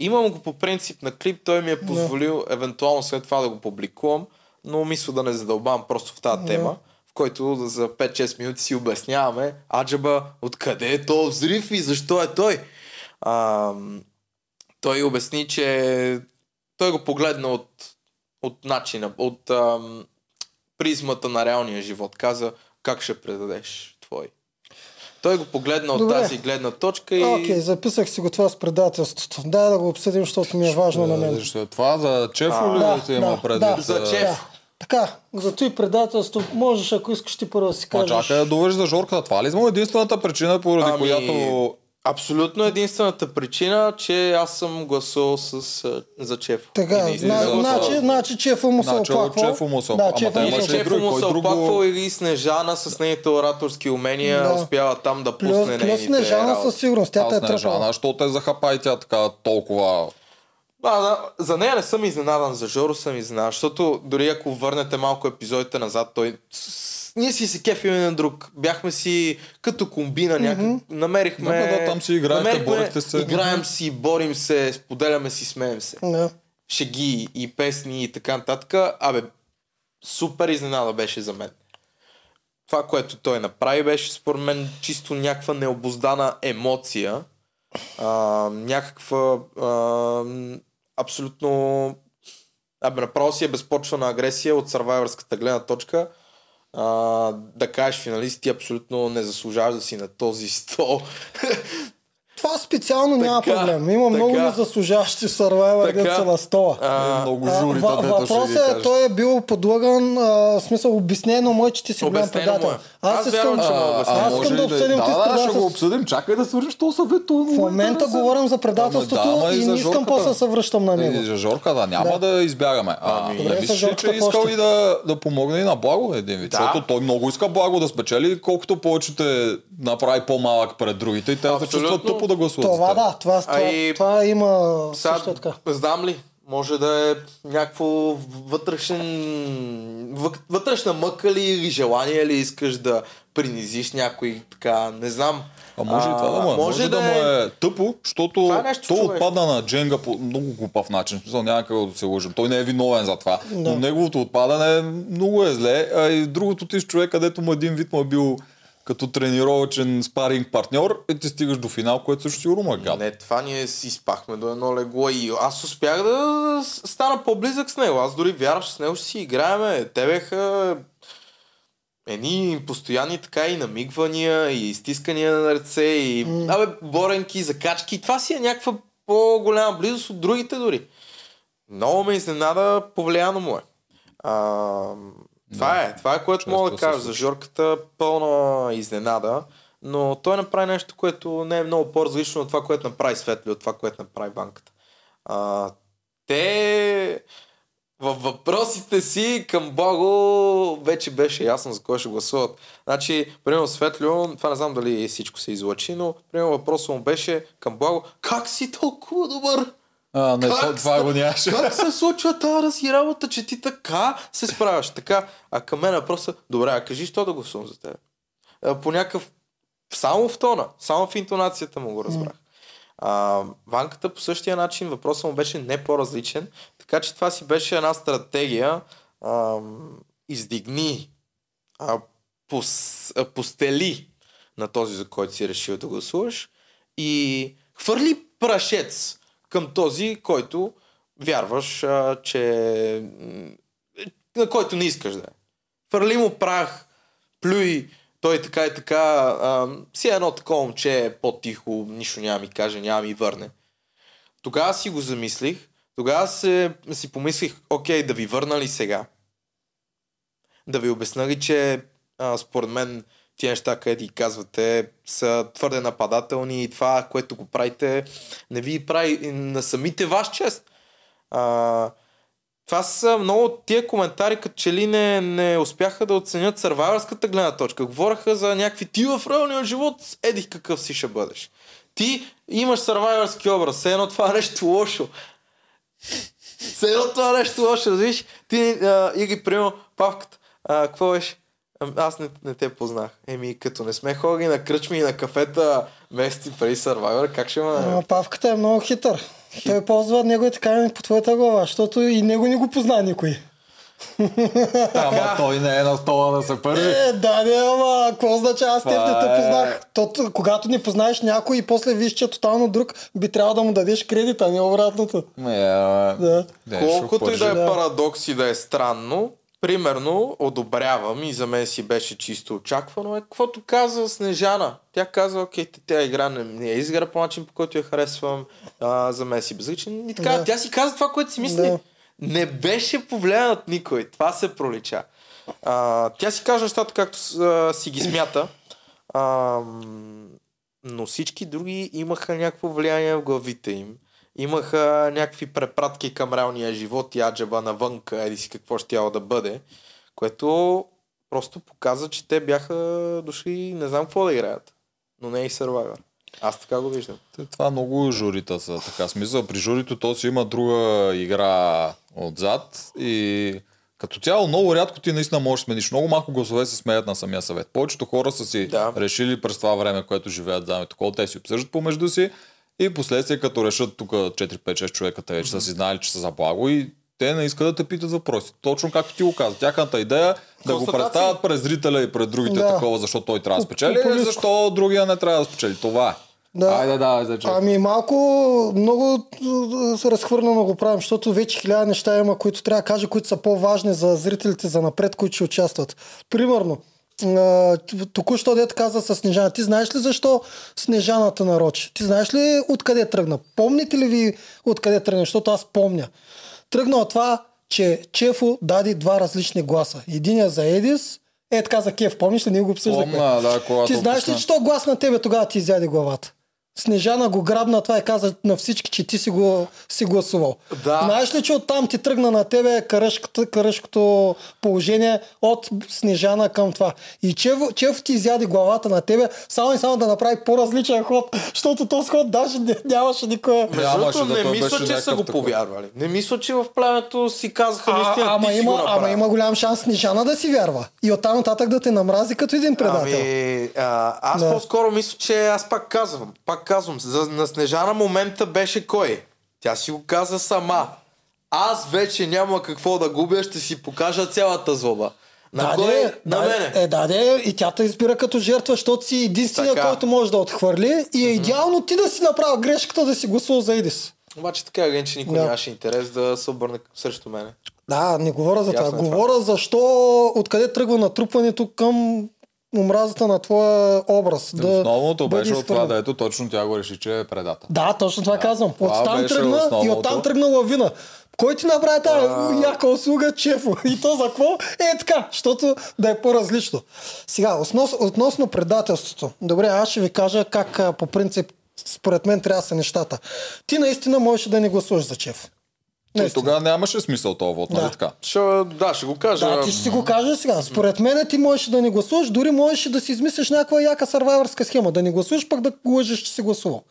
Имам го по принцип на клип, той ми е позволил евентуално след това да го публикувам, но мисля да не задълбавам просто в тази тема, в който за 5-6 минути си обясняваме аджаба, откъде е този взрив и защо е той. Той обясни, че той го погледна от начина, от призмата на реалния живот. Каза, как ще предадеш твой. Той го погледна от тази гледна точка и... Окей, записах си го това с предателството. Дай да го обсъдим, защото ми е важно на мен. Това за Чефо ли да се има предател? За Чефо. Така, зато и предателство можеш, ако искаш ти първо да си кажеш. Чакай да довържи за Жорката. Това ли измам единствената причина, поради която... Абсолютно единствената причина, че аз съм гласувал за Чефо. Така, значи Чефо му се оплаквал. Или Чефо му се оплаквал, или Снежана с нейните ораторски умения успява там да пусне нейните... Снежана със сигурност, тя те е тръпала. Що те захапа и тя така толкова... За нея не съм изненадан, за Жоро съм изненадан, защото дори ако върнете малко епизодите назад, той... Ние си се кефиме на друг. Бяхме си като комбина някак. Намерихме... там си играете, борихте се. Играем си, борим се, споделяме си, смеем се. Шеги и песни и така нататък. Абе, супер изненада беше за мен. Това, което той направи, беше според мен чисто някаква необуздана емоция. Някаква... абсолютно... направо си е безпочвена агресия от сървайвърската гледна точка. Да кажеш финалист, ти абсолютно не заслужаваш да си на този стол. Това специално няма проблем. Има много незаслужаващи в Survivor, деца на стола. Много журита, въпросът е, той е бил подлаган, в смисъл, обяснено му е, че ти си голям предател. Аз искам да обсъдим ти с предателството. Да, ще го обсъдим. Чакай да свържиш този съвет. В момента говорим за предателството и не искам после да се връщам на него. За Жорка да няма да избягаме. Вижте, че искал и да помогне и на Благо един вид. Защото той много иска Благо да спечели, колкото повече те направи по-малък пред другите и те се чувстват тъпо. Да гласуват. Това да, това има също така. Знам ли, може да е някакво вътрешна мъка ли или желание ли искаш да принизиш някой така, не знам. А може и това да му е. Може да му е тъпо, защото той отпадна на Дженга по много глупав начин. Няма какво да се лъжим. Той не е виновен за това. Но неговото отпадане много е зле. А и другото ти с човек, където му един вид му е бил като тренировачен спаринг партньор и ти стигаш до финал, което също сигурно му е гадно. Не, това ние си спахме до едно легло и аз успях да стана по-близък с него. Аз дори вярваш с него, ще си играеме. Те бяха едни постоянни така и намигвания, и стискания на ръце, и боренки, закачки. Това си е някаква по-голяма близост от другите дори. Много ме изненада, повлияно му е. Това е, което мога да кажа за Жорката, пълна изненада, но той направи нещо, което не е много по-различно от това, което направи Светли, от това, което направи банката. Те във въпросите си към Богу вече беше ясно за кой ще гласуват. Значи, примерно Светльо, това не знам дали всичко се излъчи, но примерно въпросът му беше към Богу, как си толкова добър? Как се случва тази работа, че ти така се справяш? Така, а към мен въпросът, добре, а кажи, що да го съм за теб? По някакъв... Само в тона, само в интонацията му го разбрах. Ванката по същия начин, въпросът му беше не по-различен, така че това си беше една стратегия. Издигни постели на този, за който си решил да гласуваш, и хвърли прашец към този, който вярваш, че... на който не искаш да е. Хвърли му прах, плюй, той така и така, си едно такова момче е по-тихо, нищо няма ми каже, няма ми върне. Тогава си го замислих, тогава си помислих, окей, да ви върна ли сега? Да ви обясна ли, че според мен тия неща, къде ги казвате, са твърде нападателни и това, което го правите, не ви прави на самите ваш чест. Това са много от тия коментари, като че ли не успяха да оценят сървайвърската гледна точка. Говореха за някакви ти в реалния живот, еди какъв си ще бъдеш. Ти имаш сървайвърски образ, все едно това нещо лошо. Все едно това нещо лошо, виж, ти и ги приема Павката. Какво беше? Аз не те познах. Еми, като не сме ходили на кръчми и на кафета месеци преди Survivor, как ще ме... Павката е много хитър. Той ползва неговите камери по твоята глава, защото и него не го позна никой. Ама той не е на стола да се първи. Да, не, ама какво означава? Аз теб не те познах. Тот, когато не познаеш някой и после виж, че е тотално друг, би трябвало да му дадеш кредит, а не обратното. Да. Колкото и да е парадокс и да е странно, примерно, одобрявам и за мен си беше чисто очаквано, каквото каза Снежана. Тя каза, окей, тя игра не я изгара по начин, по който я харесвам, за мен си безличен. И така, да. Тя си каза това, което си мисли. Да. Не беше повлиян от никой. Това се пролича. Тя си каза нещата, както си ги смята. Но всички други имаха някакво влияние в главите им. Имаха някакви препратки към реалния живот и аджеба навънка, еди си какво ще тяло да бъде, което просто показа, че те бяха дошли, не знам какво да играят, но не и Survivor. Аз така го виждам. Това много журита са така. Смисъл, при журито то си има друга игра отзад и като цяло много рядко ти наистина можеш да смениш. Много малко гласове се смеят на самия съвет. Повечето хора са си решили през това време, което живеят заедно. Такова те си обсъждат помежду си. И последствие, като решат тук 4-5-6 човека, те вече са си знали, че са за Благо и те не искат да те питат въпроси. Точно както ти го казват. Тяхната идея да го представят през зрителя и пред другите такова, защо той трябва да спечели и защо другия не трябва да спечели. Това. Ами малко, много разхвърляно го правим, защото вече 1000 неща има, които трябва да кажа, които са по-важни за зрителите за напред, които ще участват. Примерно, току-що дето каза с Снежана. Ти знаеш ли защо Снежаната нарочи? Ти знаеш ли откъде тръгна? Помните ли ви откъде тръгна? Защото аз помня. Тръгна от това, че Чефо даде два различни гласа. Единия за Едис, така за Кев. Помниш ли? Ние го обсъждахме. Ти знаеш ли, че то глас на тебе тогава ти изяде главата? Снежана го грабна това и каза на всички, че ти си гласувал. Да. Знаеш ли, че оттам ти тръгна на тебе каръшкото положение от Снежана към това. И Чеф ти изяде главата на тебе, само и само да направи по-различен ход, защото този ход даже нямаше никоя... не мисля, че са го повярвали. Не мисля, че в племето си казаха наистина, ама има голям шанс Снежана да си вярва. И оттам нататък да те намрази като един предател. Аз по-скоро мисля, че аз пак казвам, на Снежана момента беше кой? Тя си го каза сама. Аз вече няма какво да губя, ще си покажа цялата злоба. На мене. И тя те избира като жертва, защото си единствения, който може да отхвърли и е идеално ти да си направи грешката да си гласува за Едис. Обаче така, че никой нямаше интерес да се обърне срещу мене. Да, не говоря за това. Говоря защо, откъде тръгва натрупването към омразата на твоя образ. Основното беше от това, ето точно тя го реши, че е предател. Да, точно това казвам. Оттам тръгна основното... и оттам тръгна лавина. Кой ти направи тази яка услуга, Чефо? И то за какво? Така, защото да е по-различно. Сега, относно предателството. Добре, аз ще ви кажа как по принцип според мен трябва да са нещата. Ти наистина можеш да не гласуваш за Чефо. Тогава нямаше смисъл това вот, нали така? Ще го кажа. Ти ще си го кажа сега. Според мен ти можеш да не гласуваш, дори можеш да си измислиш някаква яка сървайвърска схема. Да не гласуваш, пък да лъжеш, че си гласувал.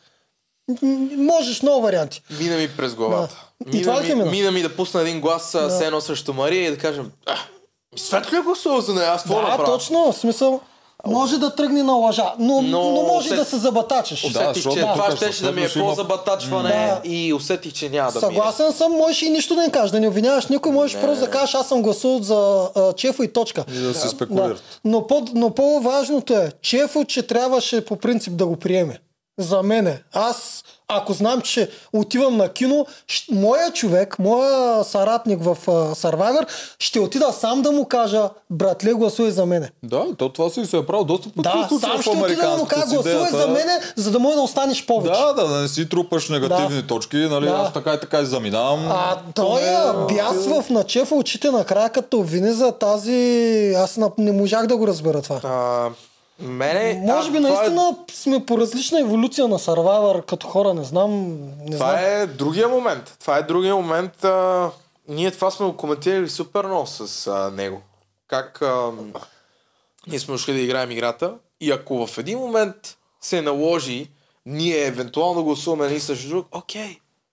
Можеш много варианти. Мина ми през главата. Мина ми да пусна един глас с едно срещу Мария и да кажем Светльо гласува за нея, аз какво направя? Да, точно, в смисъл. Може да тръгне на лъжа, но може да се забатачиш. Усетих, че това щеше да ми е по-забатачване и усетих, че няма да ми е. Съгласен съм, можеш и нищо да не кажеш, да не обвиняваш никой, можеш просто да кажеш, аз съм гласувал за Чефо и точка. И да се спекулират. Но по-важното е, Чефо, че трябваше по принцип да го приеме. За мене. Аз, ако знам, че отивам на кино, моя човек, моя съратник в Survivor, ще отида сам да му кажа, братле, гласуй за мене. Да, то това си е правил доста пъти. Да, сам ще отида да му кажа, гласуй за мене, за да може да останеш повече. Да не си трупаш негативни точки, нали, аз така и така и заминавам. А той бясва в начефа очите накрая, като вини за тази... Аз не можах да го разбера това. Може би наистина сме по различна еволюция на Survivor като хора, не знам. Е другия момент. Това е другия момент. Ние това сме го коментирали супер много с него. Как ние сме ушли да играем играта и ако в един момент се наложи, ние евентуално гласуваме един също друг,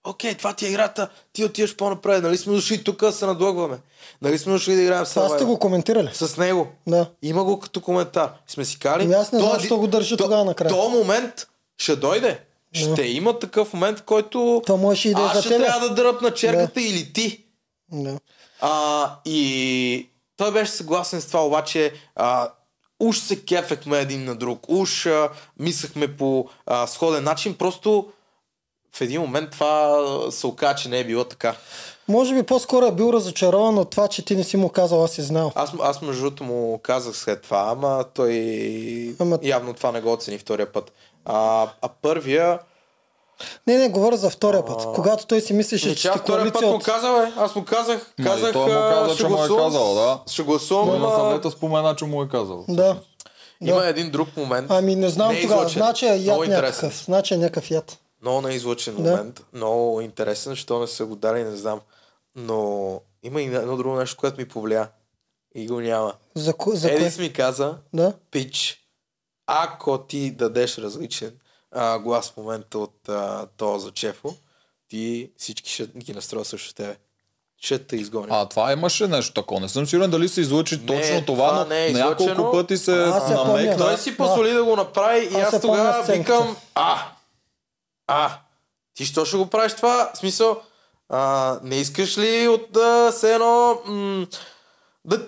окей, това ти е играта, ти отиваш по-напред, нали сме дошли тук да се надлъгваме. Нали сме дошли да играем с него. Аз сте го коментирали. С него. Да. Има го като коментар. Сме си кали. И аз не знам, що го държа тогава накрая. То момент ще дойде. Ще има такъв момент, в който аз ще трябва да дръпна черката или ти. Да. И той беше съгласен с това, обаче уж се кефехме един на друг. Уж мислехме по сходен начин, просто в един момент това се оказа, че не е било така. Може би по-скоро е бил разочарован от това, че ти не си му казал, аз си знал. Аз между другото му казах след това, ама той явно това не го оцени втория път. А първия... Не, говоря за втория път. Когато той си мислеше, че втория път му казал, аз му казах, ще гласувам. Той на съвета спомена, че му е казал. Да. Има един друг момент. Ами не знам тогава, значи е яд някакъв. Значи е някакъв яд. Много неизлъчен момент, много интересен, що не са го дали, не знам. Но има и едно друго нещо, което ми повлия. И го няма. Едис ми каза, пич, ако ти дадеш различен глас в момента от това за Чефо, ти всички ще ги настроя срещу тебе. Ще те изгоня. Това имаше нещо такова. Не съм сигурен дали се излъчи точно това, но е няколко пъти се намекна. Той си позволи да го направи и аз тогава викам, ти що ще го правиш това? В смисъл, не искаш ли от все едно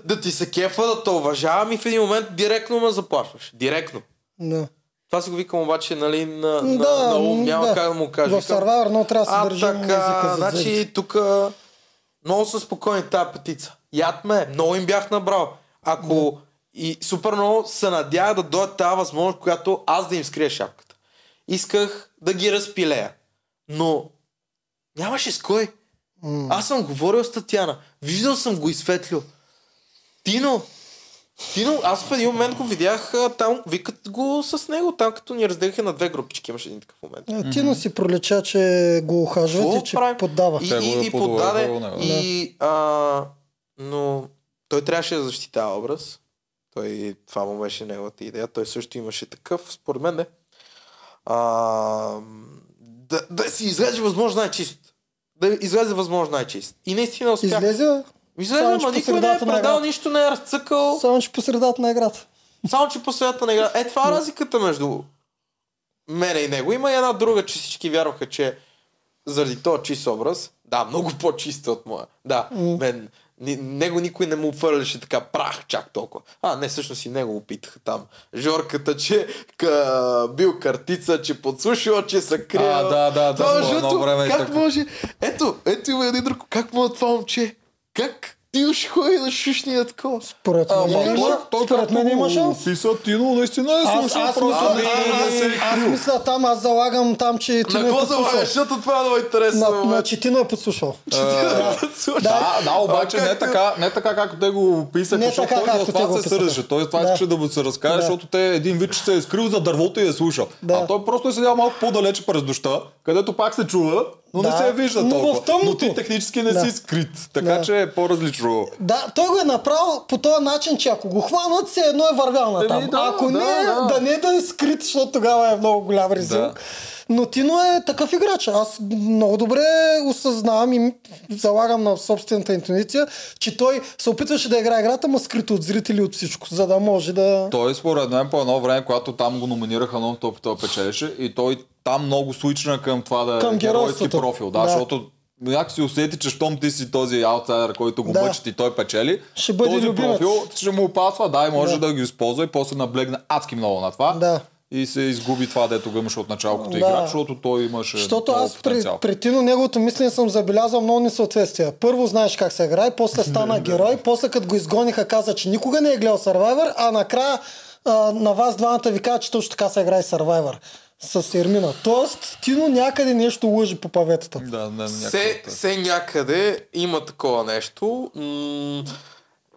да ти се кефа, да те уважавам и в един момент директно ме заплашваш. Директно. Да. Това си го викам обаче, нали, на ум, няма как да му кажа. В Survivor много трябва да се държим езика. Значи тук много са спокойни тая петица. Яд ме, много им бях набрал. Ако и супер много се надях да дойде тази възможност, която аз да им скрия шапката. Исках да ги разпилея. Но нямаше с кой. Аз съм говорил с Татяна. Виждал съм го и Светльо. Тино, аз в един момент го видях там, викат го с него, там като ни разделиха на две групички, имаше един такъв момент. Тино си пролича, че го ухажват и че поддава. И поддаде. Но той трябваше да защитава образ. Той, това му беше неговата идея. Той също имаше такъв, според мен не. Да си излезе възможно най-чист. Да излезе възможно най-чист. И наистина успях. Излезе, но никой не е предал, нищо не е разцъкал. Само че по средата на играта. Е, това е разликата между мене и него. Има и една друга, че всички вярваха, че заради този чист образ, много по-чист от моя. Мен... Него никой не му фърляше така прах чак толкова. Не, всъщност и него опитаха там. Жорката, че бил картица, че подслушил, че се крил. Да, как може? Ето има един друг. Как може това момче? Как ти уж ходи да шушни на такова? Според мен има шанс. Писа Тино, наистина е слушал. Аз мисля там, аз залагам там, че Тино е подслушал. На какво залагаш? Защото това е много интересно. Че Тино е подслушал. Обаче не така, както те го описаха, защото той за това се сърдеше. Той това искаше да се разкаже, защото те един вид, че се е скрил за дървото и е слушал. А той просто е седял малко по-далече през дощта, където пак се чува. Но не се вижда толкова. Но ти технически не си скрит. Така че е по-различно. Той го е направил по този начин, че ако го хванат, все едно е вървял натам. Ако не, да не е скрит, защото тогава е много голям ризик. Но Тино е такъв играч. Аз много добре осъзнавам и залагам на собствената интуиция, че той се опитваше да играе играта, ма скрито от зрители, от всичко, за да може да... Той според мен по едно време, когато там го номинираха на топ, той печелеше и той там много суична към това да е геройски профил. Да, да. Защото някак си усети, че щом ти си този аутсайдър, който го да. Мъчат и той печели, ще бъде този любимец. Профил ще му опасва, да, и може да, да ги използва и после наблегна адски много на това. Да. И се изгуби това, дето го имаше от началото да. Играч, защото той имаше защото аз при Тино неговото мислене съм забелязал много несъответствия. Първо знаеш как се играе, после стана герой, после като го изгониха каза, че никога не е гледал Survivor, а накрая на вас двамата ви каза, че точно така се играе Survivor. С Ермина. Тоест, Тино някъде нещо лъжи по паветата. Да, не, се някъде има такова нещо.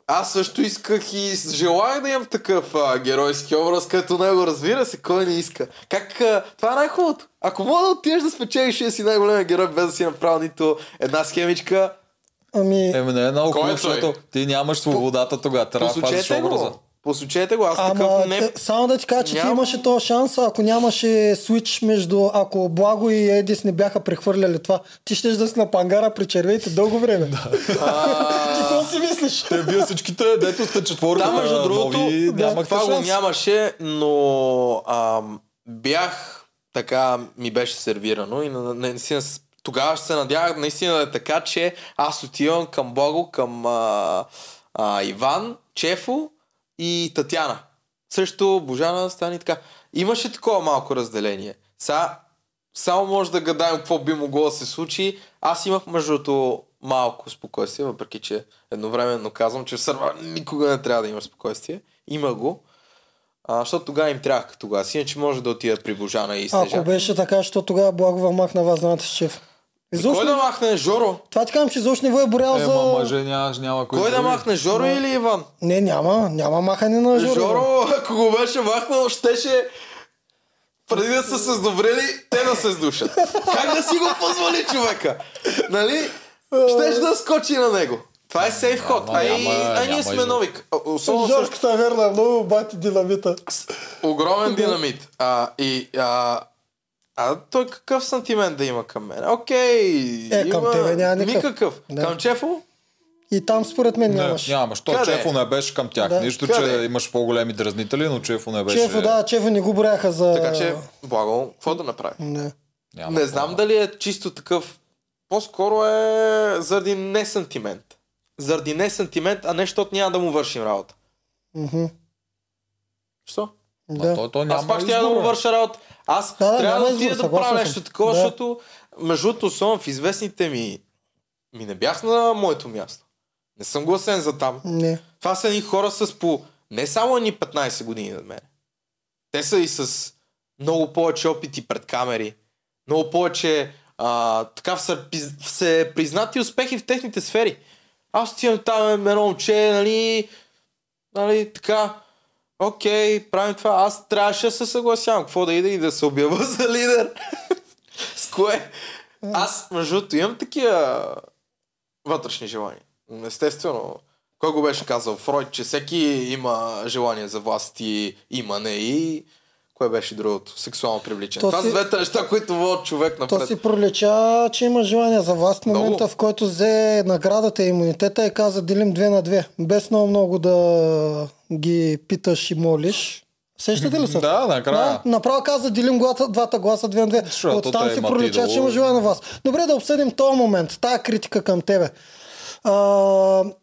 Аз също исках и желая да имам такъв геройски образ, като него, разбира се, кой не иска. Как това е най-хубавото. Ако мога да отидеш да спечелиш да си най-големия герой, без да си направил нито една схемичка, не е много хубаво, защото ти нямаш свободата тогава. Трябва да пазиш образа. Посочете го, аз такъв не... Само да ти кажа, че ти имаше този шанс, ако нямаше свич между... Ако Благо и Едис не бяха прехвърляли това, ти щеш да си на пангара при червеите дълго време. Ти какво си мислиш? Те бие всичките, дето сте четвори. Да, между другото, това го нямаше, но бях така, ми беше сервирано и наистина тогава ще се надявах наистина да е така, че аз отивам към Благо, към Иван, Чефо, и Татяна. Също Божана, Стани така. Имаше такова малко разделение. Само може да гадаем какво би могло да се случи. Аз имах междуто малко спокойствие, въпреки че едновременно казвам, че в Survivor никога не трябва да има спокойствие. Има го. Защото тогава им трябва като глас. Иначе може да отидат при Божана и Снежана. Ако беше така, що тогава Благова махна вас, знаете, шеф. Кой да махне Жоро? Това ти казвам, че изобщо не го е борял за... Мъже, няма кой да махне Жоро или Иван? Не, няма махане на Жоро. Жоро, ако го беше махнал, щеше преди да са се сдобрели, те да се сдушат. Как да си го позволи човека? Нали? Щеше да скочи на него. Това е сейф ход. А ние сме нови. Жорката верна, много бати динамита. Огромен динамит. Той какъв сантимент да има към мен? Към тебе няма никакъв. Да. Към Чефо? И там според мен нямаш. Нямаш. То Чефо не беше към тях. Да. Нищо, че имаш по-големи дразнители, но Чефо не беше. Чефо не го бреха за... Така че, Благо, какво да направи? Не знам дали е чисто такъв. По-скоро е заради несантимент. Заради несантимент, а нещото няма да му вършим работа. Що? Аз пак ще да му върша работа. Аз трябва да ти да правя нещо такова, защото между другото в известните ми не бях на моето място. Не съм гласен за там. Не. Това са едни хора с по не само едни 15 години над мен. Те са и с много повече опити пред камери. Много повече така се признати успехи в техните сфери. Аз отивам там едно момче, нали така... правим това. Аз трябваше да се съгласявам. Какво да иде и да се обява за лидер? С кое? Аз, междуто, имам такива вътрешни желания. Естествено, кой го беше казал? Фройд, че всеки има желание за власт и имане и... Кое беше другото? Сексуално привличане. Това са двете неща, които водят човек напред. То си пролича, че има желание за власт. Момента, в който взе наградата и имунитета и каза делим 2 на 2. Без много да ги питаш и молиш. Сещате ли се? Да, накрая. Направо каза делим двата гласа 2 на 2. Оттам си пролича, че има желание на власт. Добре, да обсъдим този момент. Тая критика към тебе.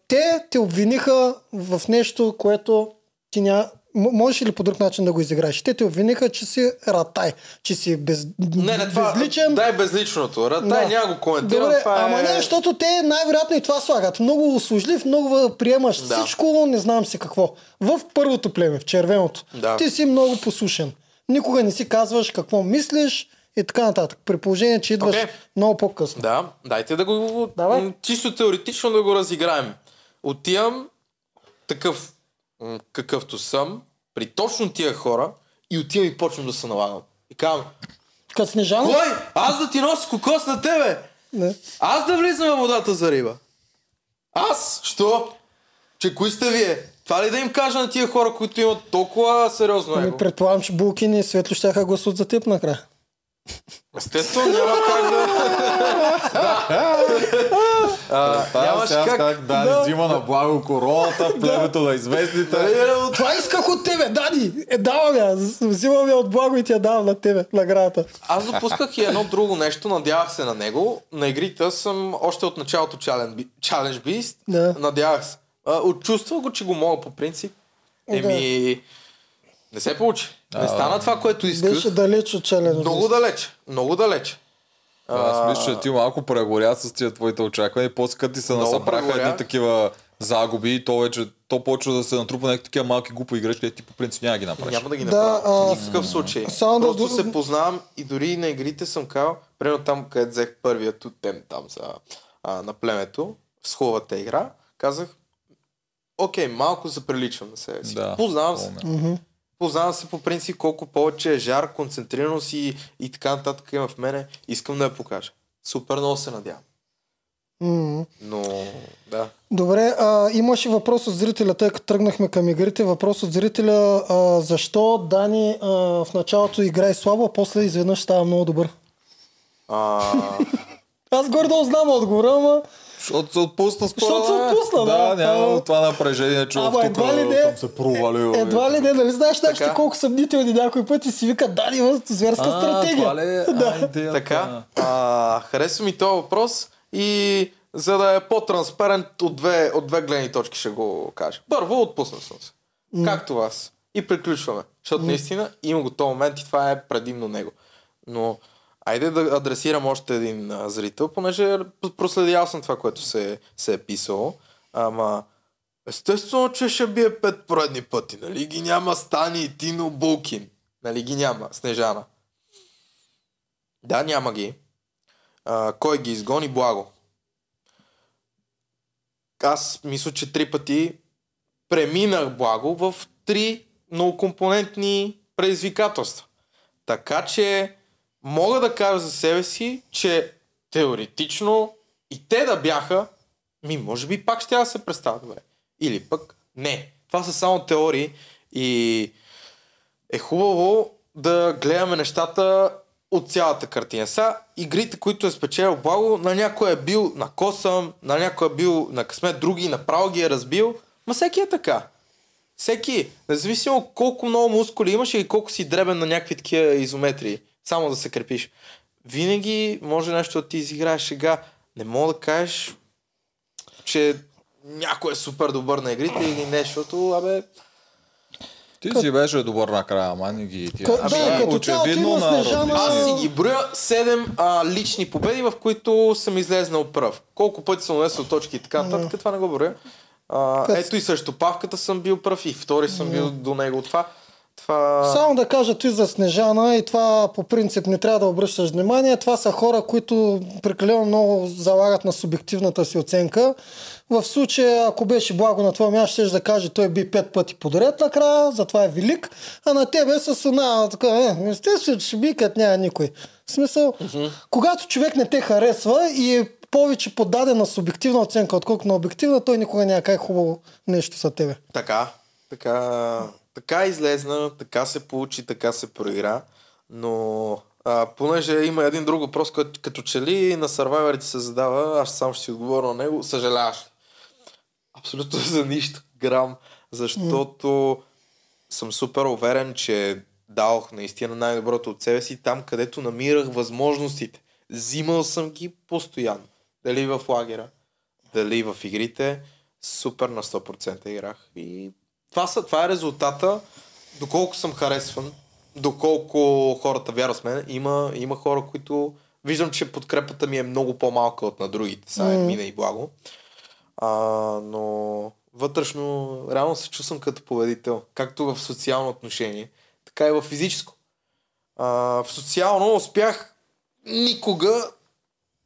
Те те обвиниха в нещо, което ти няма... Можеш ли по друг начин да го изиграеш? Те те обвиниха, че си ратай, че си безличен. Дай безличното. Ратай няма го коментирам. Добре, ама не, защото те най-вероятно и това слагат. Много услужлив, много приемаш всичко, не знам си какво. В първото племе, в червеното, ти си много послушен. Никога не си казваш какво мислиш и така нататък. При положение, че идваш много по-късно. Да, дайте да го... Давай. Чисто теоретично да го разиграем. Отивам такъв какъвто съм, при точно тия хора и отивам и почвам да се налагам. И казвам, като Снежана? Кой? Аз да ти нося кокос на тебе! Не. Аз да влизам във водата за риба. Аз? Що? Че кои сте вие? Това ли да им кажа на тия хора, които имат толкова сериозно его? Предполагам, че Булкин и Светльо щяха гласуват за теб накрая. Естествено, няма как да... Нямаш как да взима на Благо короната в племето на известните. Това исках от тебе, Дани! Давам я! Взимам я от Благо и ти я давам на тебе, наградата. Аз допусках и едно друго нещо, надявах се на него. На игрите съм още от началото Challenge Beast. Надявах се. Отчувствах го, че го мога по принцип. Еми... Не се получи. Не стана това, което исках. Беше далеч от челен. Много далеч. Много далеч. Аз мисля, че ти малко прегоря с тия твоите очаквания и после като ти се насъбраха едни такива загуби и то вече то почва да се натрупа някакви такива малки глупи играчки, ти по принцип няма ги направиш. Няма да ги направя. В такъв случай. Просто се познавам и дори на игрите съм казал, примерно там, където взех първият тотем там на племето, с хубавата игра, казах, окей, малко заприличвам на себе си. Познавам се. Познавам се по принцип колко повече е жар, концентрираност и така нататък има в мене. Искам да я покажа. Супер много се надявам. Но, да. Добре, имаше въпрос от зрителя, тъй като тръгнахме към игрите. Въпрос от зрителя, защо Дани в началото играе слабо, а после изведнъж става много добър? Аз гордо знам отговора, ама... Защото се отпусна спора. Защото се отпусна, да. Да, няма това напрежение, че съм се провалил. Едва ли не, нали знаеш нещо колко съмнителни някой път и си вика, Дани, има зверска стратегия. Така, харесва ми този въпрос и за да е по-транспарент от две гледни точки ще го кажа. Първо, отпусна съм се. Както вас. И приключваме. Защото наистина има го този момент и това е предимно него. Но... Айде да адресирам още един зрител, понеже проследял съм това, което се е писало. Ама естествено, че ще бие 5 поредни пъти. Нали ги няма Стани, Тино, Булкин. Нали ги няма Снежана. Да, няма ги. Кой ги изгони? Благо. Аз мисля, че 3 пъти преминах Благо в 3 многокомпонентни предизвикателства. Така че мога да кажа за себе си, че теоретично и те да бяха, може би пак ще да се представят добре. Или пък не. Това са само теории и е хубаво да гледаме нещата от цялата картина. Сега игрите, които е спечелил Благо, на някой е бил на косъм, на някой е бил на късмет, други направо ги е разбил, но всеки е така. Всеки, независимо колко много мускули имаш и колко си дребен на някакви такива изометрии. Само да се крепиш. Винаги може нещо да ти изиграеш сега. Не мога да кажеш, че някой е супер добър на игрите или нещото, Ти си беше добър накрая, мани ги ти. Очевидно на... Аз си ги броя 7 лични победи, в които съм излезнал пръв. Колко пъти съм унесъл точки и така нататък, това не го броя. Ето и също Павката съм бил пръв и втори съм бил до него от това. Само да кажа ти за Снежана и това по принцип не трябва да обръщаш внимание. Това са хора, които прекалено много залагат на субективната си оценка. В случая, ако беше Благо на твоя място, ще да каже, той би 5 пъти подред накрая, затова е велик, а на тебе с една така, естествено, че би като няма никой. В смисъл, когато човек не те харесва и е повече подаден на субективна оценка, отколкото на обективна, той никога няма как хубаво нещо за тебе. Така излезна, така се получи, така се проигра, но понеже има един друг въпрос, който като че ли на сървайварите се задава, аз само ще си отговоря на него, съжаляваш ли? Абсолютно за нищо, грам, защото съм супер уверен, че давах наистина най-доброто от себе си там, където намирах възможностите. Взимал съм ги постоянно. Дали в лагера, дали в игрите, супер на 100% играх и това е резултата, доколко съм харесван, доколко хората вярват с мен. Има хора, които виждам, че подкрепата ми е много по-малка от на другите. Сега Ермина и Благо. Но вътрешно реално се чувствам като победител. Както в социално отношение, така и в физическо. В социално успях никога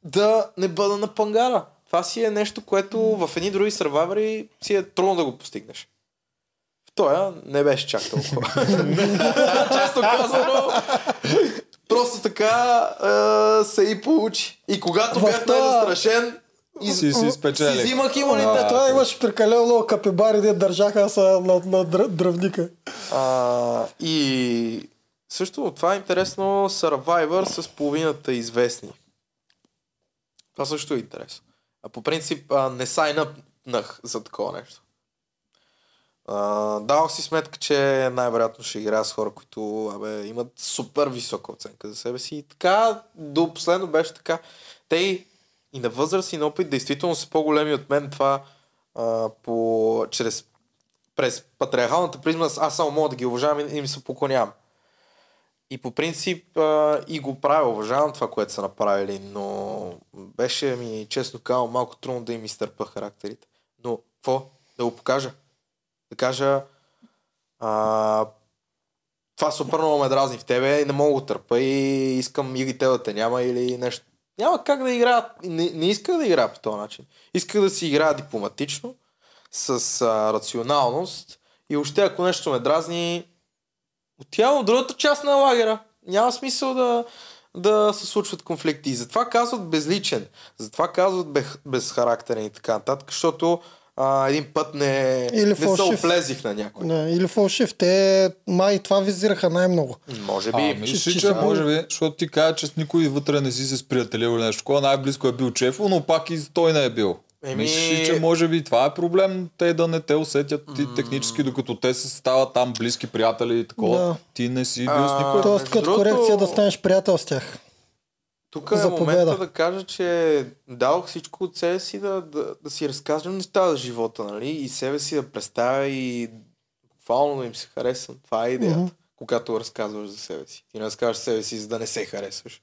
да не бъда на пангара. Това си е нещо, което в едни други сървайвъри си е трудно да го постигнеш. Той не беше чак толкова. Често казано, просто така се и получи. И когато бях най-застрашен, си взимах имунитет. Това имаше прекалено много капибари, де държаха на дръвника. И Също това е интересно, Survivor с половината известни. Това също е интересно. А по принцип не сайнъпнах за такова нещо. Давах си сметка, че най-вероятно ще играя с хора, които имат супер висока оценка за себе си. И така, до последно беше така. Те и на възраст и на опит действително са по-големи от мен. Това през патриархалната призма аз само мога да ги уважавам и им се поклонявам. И по принцип и го правя, уважавам това, което са направили, но беше ми, честно казвам, малко трудно да им изтърпа характерите. Но какво? Да го покажа. Да кажа, това супер много ме дразни в тебе и не мога го търпа и искам и те да те няма или нещо. Няма как да игра, не исках да игра по този начин. Исках да си игра дипломатично, с рационалност и още ако нещо ме дразни, отивам от другата част на лагера. Няма смисъл да се случват конфликти. И затова казват безличен, затова казват безхарактерен и така нататък, защото един път не се оплезих на някой. Не, или фалшив. Те май това визираха най-много. Може би. Може би, защото ти кажа, че с никой вътре не си се сприятелил или нещо. Кога най-близко е бил Чефо, но пак и той не е бил. Мислиш, че може би това е проблем, те да не те усетят и технически, докато те се стават там близки приятели и такова. Да. Ти не си бил с никой. Тоест като корекция да станеш приятел с тях. Тук е момента да кажа, че дадох всичко от себе си да си разказвам неща за живота, нали? И себе си да представя и буквално да им се харесвам. Това е идеята, когато разказваш за себе си. Ти не разказваш себе си, за да не се харесваш.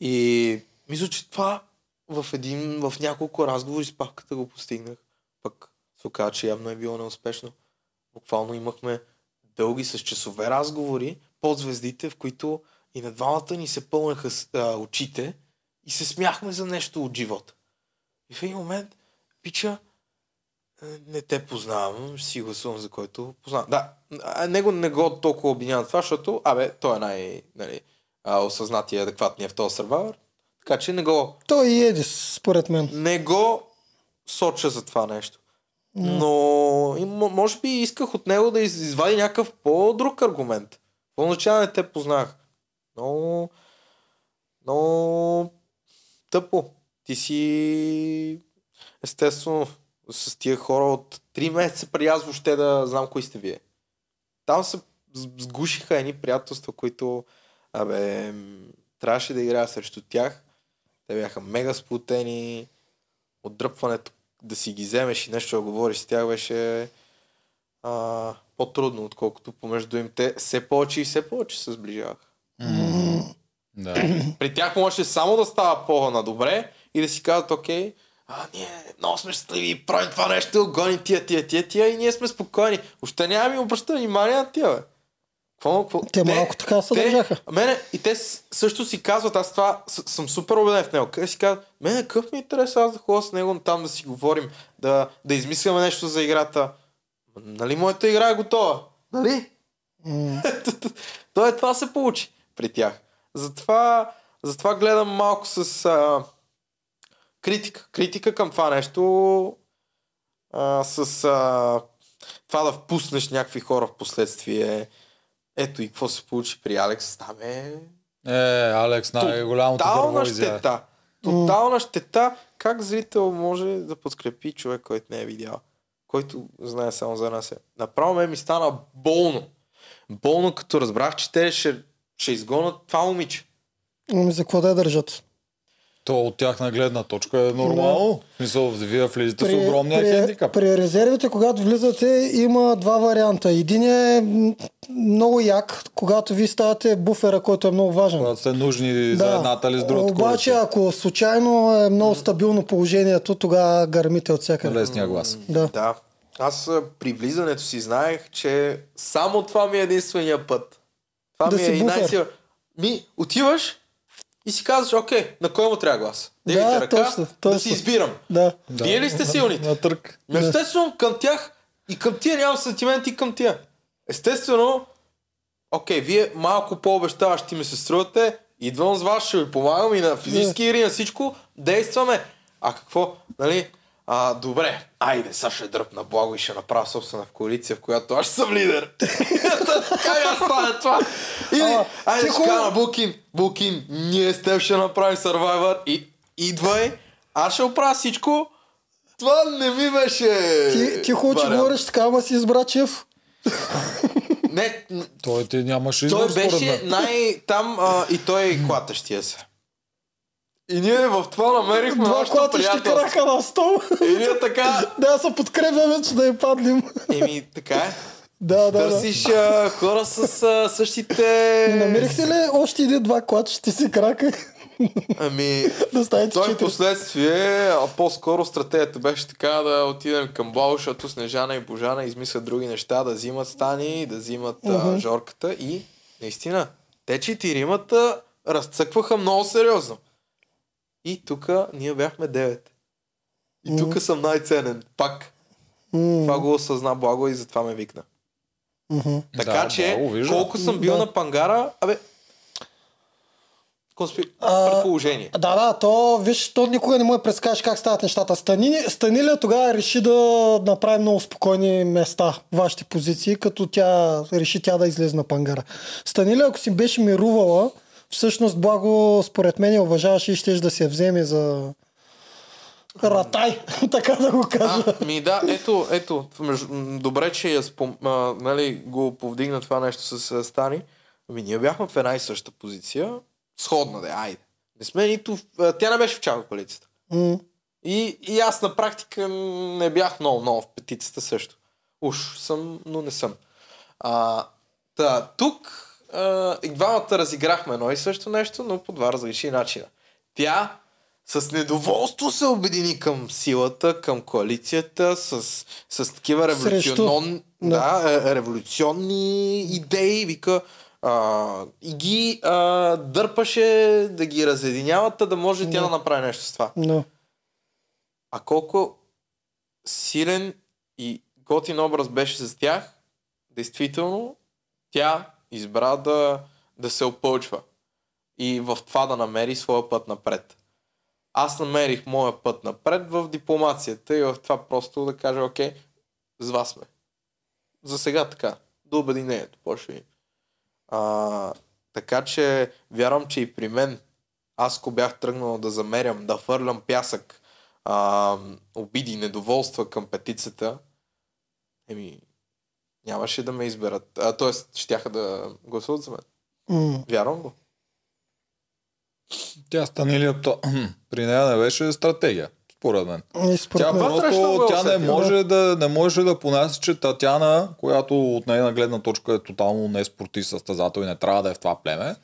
И мисля, че това в няколко разговори с Павката го постигнах. Пък се оказа, че явно е било неуспешно. Буквално имахме дълги с часове разговори под звездите, в които и на двамата ни се пълнаха очите и се смяхме за нещо от живота. И в един момент, пича, не те познавам, ще си гласувам за който познавам. Да, него не го толкова обвинявам това, защото той е най-осъзнатия и адекватния в този Survivor. Така че не го... Той и Едис, според мен. Не го соча за това нещо. Но може би исках от него да извади някакъв по-друг аргумент. Поначало не те познах. Но тъпо. Ти си естествено с тия хора от 3 месеца преди аз въобще да знам кои сте вие. Там се сгушиха едни приятелства, които трябваше да играя срещу тях. Те бяха мега сплутени. Отдръпването да си ги вземеш и нещо да говориш с тях беше по-трудно, отколкото помежду им. Те все повече и все повече се сближаваха. Да. При тях можеше само да става по-на добре и да си казват, окей, ние много сме щастливи, правим това нещо, гоним тия и ние сме спокойни. Още няма ми обръща внимание на тия, бе. Те малко така се държаха. И те също си казват, аз това съм супер убеден в него. Те си казват, мене къв ми интерес аз да ходя с него там да си говорим, да измисляме нещо за играта. Нали моята игра е готова? Нали? Това се получи при тях. Затова гледам малко с критика. Критика към това нещо с това да впуснеш някакви хора в последствие. Ето и какво се получи при Алекс. Там Алекс най-голямото дърво изяде. Тотална щета. Как зрител може да подкрепи човек, който не е видял? Който знае само за нас. Направо ми стана болно. Болно, като разбрах, че те ще изгонят това момиче. За какво да я държат? То от тях на гледна точка е нормално. В смисъл, вие влизате с огромния хендикап. При резервите, когато влизате, има два варианта. Един е много як, когато ви ставате буфера, който е много важен. Когато сте нужни за едната или с другата. Обаче, ако случайно е много стабилно положението, тогава гърмите от всякъде. Лесния глас. Да. Аз при влизането си знаех, че само това ми е единствения път. Това да ми е и най-силно. Отиваш и си казваш, окей, на кой му трябва глас? Дивите ръка, точно. Да си избирам. Вие ли сте силните? На търк. Естествено, към тях и към тия нямам сантимент и към тия. Естествено, окей, вие малко по-обещаващи ми се струвате, идвам с вас, ще ви помагам и на физически игри, на всичко, действаме. А какво, нали... Добре, айде, сега ще дръпна Благо и ще направя собствена коалиция, в която аз съм лидер. Как я стане това? Айде, ще кажа на Булкин. Булкин, ние с теб ще направим Survivor. Идвай, аз ще оправя всичко. Това не ми беше... Ти хубаво, че говориш така, ама си избра Чеф. Не, той ти нямаше избор, според мен. Той беше най-там и той е клатащия се. И ние в това намерихме нашето приятелство. Два клатащи краха на стол. И ние така... Да, се подкрепяме, че да я паднем. Еми, така е. Да. Търсиш хора с същите... Намерихте ли още един два клатащи си крака? Ами, той последствие, а по-скоро стратегията беше така да отидем към Благо, защото Снежана и Божана измислят други неща, да взимат Стани, да взимат Жорката и наистина, те четиримата разцъкваха много сериозно. И тук ние бяхме 9. И тук съм най-ценен, пак. Това го осъзна Благо и затова ме викна. Така да, че, Благо, колко съм бил на пангара, абе, предположение. Да, то виж, то никога не му е предскажеш как стават нещата. Станилия тогава реши да направи много спокойни места вашите позиции, като тя реши тя да излезе на пангара. Станилия, ако си беше мирувала, всъщност Благо според мен уважаваше и щеше да се вземе за ратай, така да го кажа. Ми да, ето, добре, че го повдигна това нещо с Стани. Ние бяхме в една и съща позиция. Сходна да е, айде. Не сме нито... Тя не беше в чака коалицията. И аз на практика не бях много в петицата също. Уж съм, но не съм. Тук и двамата разиграхме едно и също нещо, но по два различни начина. Тя с недоволство се обедини към силата, към коалицията, с такива революционни идеи, вика... и ги дърпаше да ги разединяват, да може тя да направи нещо с това. А колко силен и готин образ беше с тях, действително тя избра да се опълчва и в това да намери своя път напред. Аз намерих моя път напред в дипломацията и в това просто да кажа, окей, с вас сме. За сега така, до обединението, почваме. Така че вярвам, че и при мен, аз ако бях тръгнал да замерям, да фърлям пясък, обиди, недоволства към петицата, нямаше да ме изберат. Тоест, щяха да гласуват за мен. Вярвам го. Тя Станилията, при нея не беше стратегия, според мен. Тя просто не може да понася, че Татяна, която от нейна гледна точка е тотално не спортист, състезател и не трябва да е в това племе,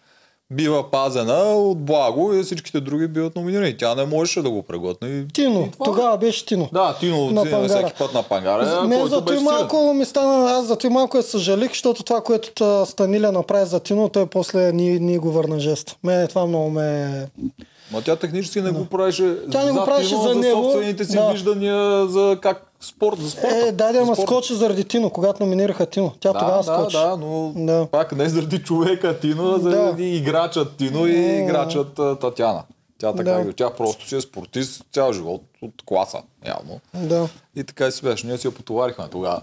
бива пазена от Благо и всичките други биват номинирани. Тя не можеше да го преглътне. Тино, тогава беше Тино. Да, Тино всеки път на пангара. Зато и малко ми стана, аз зато и малко я съжалих, защото това, което Станиля направи за Тино, той после ни го върна жест. Мене това много ме... Но тя технически не го правеше за него, собствените си виждания за как спорт, за спорта. Да, ама скочи заради Тино, когато номинираха Тино. Тя тогава скочи. Да, но пак не заради човека Тино, а заради играчът Тино и играчът Татяна. Тя така тя просто си е спортист цял живот от класа, явно. И така и си беше. Ние си я потоварихме тогава.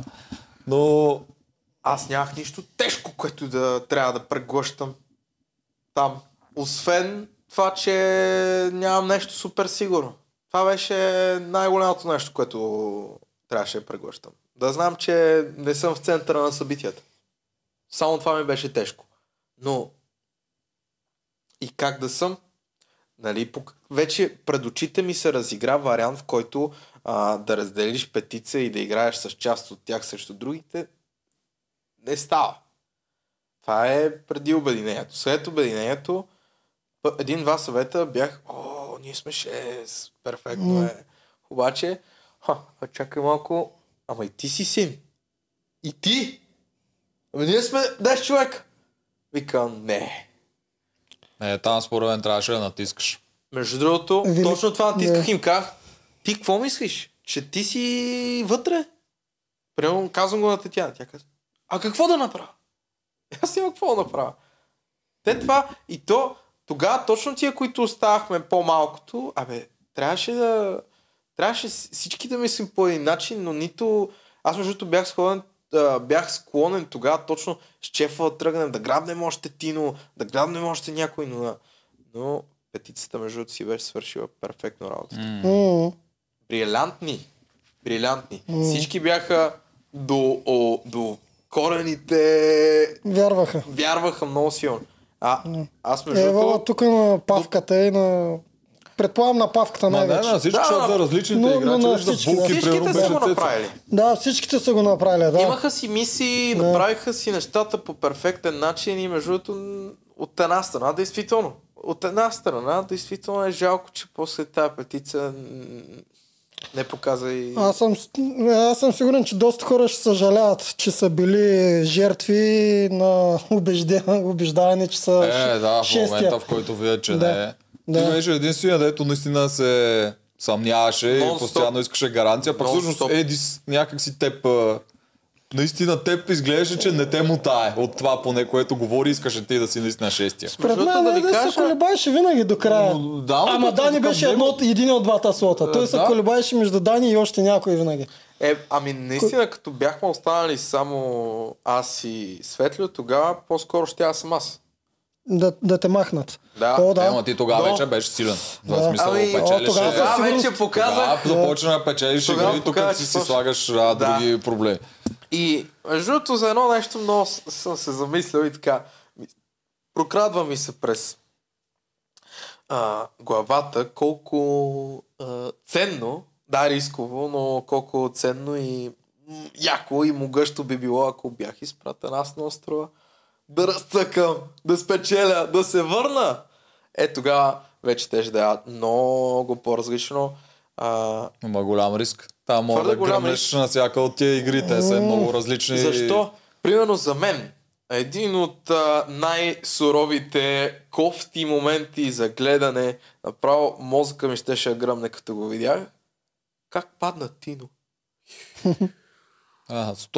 Но аз нямах нищо тежко, което да трябва да преглъщам там. Освен това, че нямам нещо супер сигурно. Това беше най-голямото нещо, което трябваше да преглъщам. Да знам, че не съм в центъра на събитията. Само това ми беше тежко. Но и как да съм? Нали, вече пред очите ми се разигра вариант, в който да разделиш петица и да играеш с част от тях срещу другите. Не става. Това е преди обединението. След обединението един-два съвета бях, ние сме 6, перфектно е. Обаче, чакай малко, ама и ти си син. И ти? Ние сме 10 човек. Викам, не. Там според мен трябваше да натискаш. Между другото, точно това натисках им казах. Ти какво мислиш? Че ти си вътре? Прямо казвам го на Татяна. Тя казва, какво да направя? Аз няма какво да направя. Те това и то... Тогава точно тия, които оставахме по-малкото, трябваше да Трябваше всички да мислим по един начин, но нито... Аз между другото бях склонен тогава точно с Чефа да тръгнем, да грабнем още Тино, да грабнем още някой, но петицата между другото си беше свършила перфектно работата. Брилянтни. Всички бяха до корените... Вярваха много силно. Аз между другото... Тук на Павката и на... Предполагам на Павката най-вече. Не, всички са различните играчи. Всичките са го направили. Да, всичките са го направили, да. Имаха си мисии, направиха си нещата по перфектен начин и между другото от една страна, действително. Е жалко, че после тази петиция не показа и... Аз съм сигурен, че доста хора ще съжаляват, че са били жертви на убеждаване, че са шестия. Да, в момента, в който видят, че не е. Ти беше единствения, дето наистина се съмняваше и постоянно искаше гаранция. Пак всъщност Едис някак си теб... Наистина теб изглеждаше, че не те мутае от това поне, което говори, искаше ти да си наистина шестия. Според мен се колебаеше винаги до края. Ама Дани беше един от двата слота. Той се колебаеше между Дани и още някой винаги. Ами наистина, като бяхме останали само аз и Светльо, тогава по-скоро ще аз. Да те махнат. Да, ти тогава вече беше силен. В смисъл, печелиш. Тогава вече показах. Започна да печелиш игри, тук си слагаш други проблеми. И между другото за едно нещо много съм се замислил и така. Прокрадва ми се през главата колко ценно, рисково, но колко ценно и яко и могъщо би било, ако бях изпратен аз на острова, да разцъкам, да спечеля, да се върна. Тогава вече теж да е много по-различно. Има голям риск. Там мога да гръмнеш на всяка от тия игри. Те са много различни. Защо? Примерно за мен, един от най-суровите кофти моменти за гледане, направо мозъка ми щеше да гръмне, като го видях. Как падна Тино?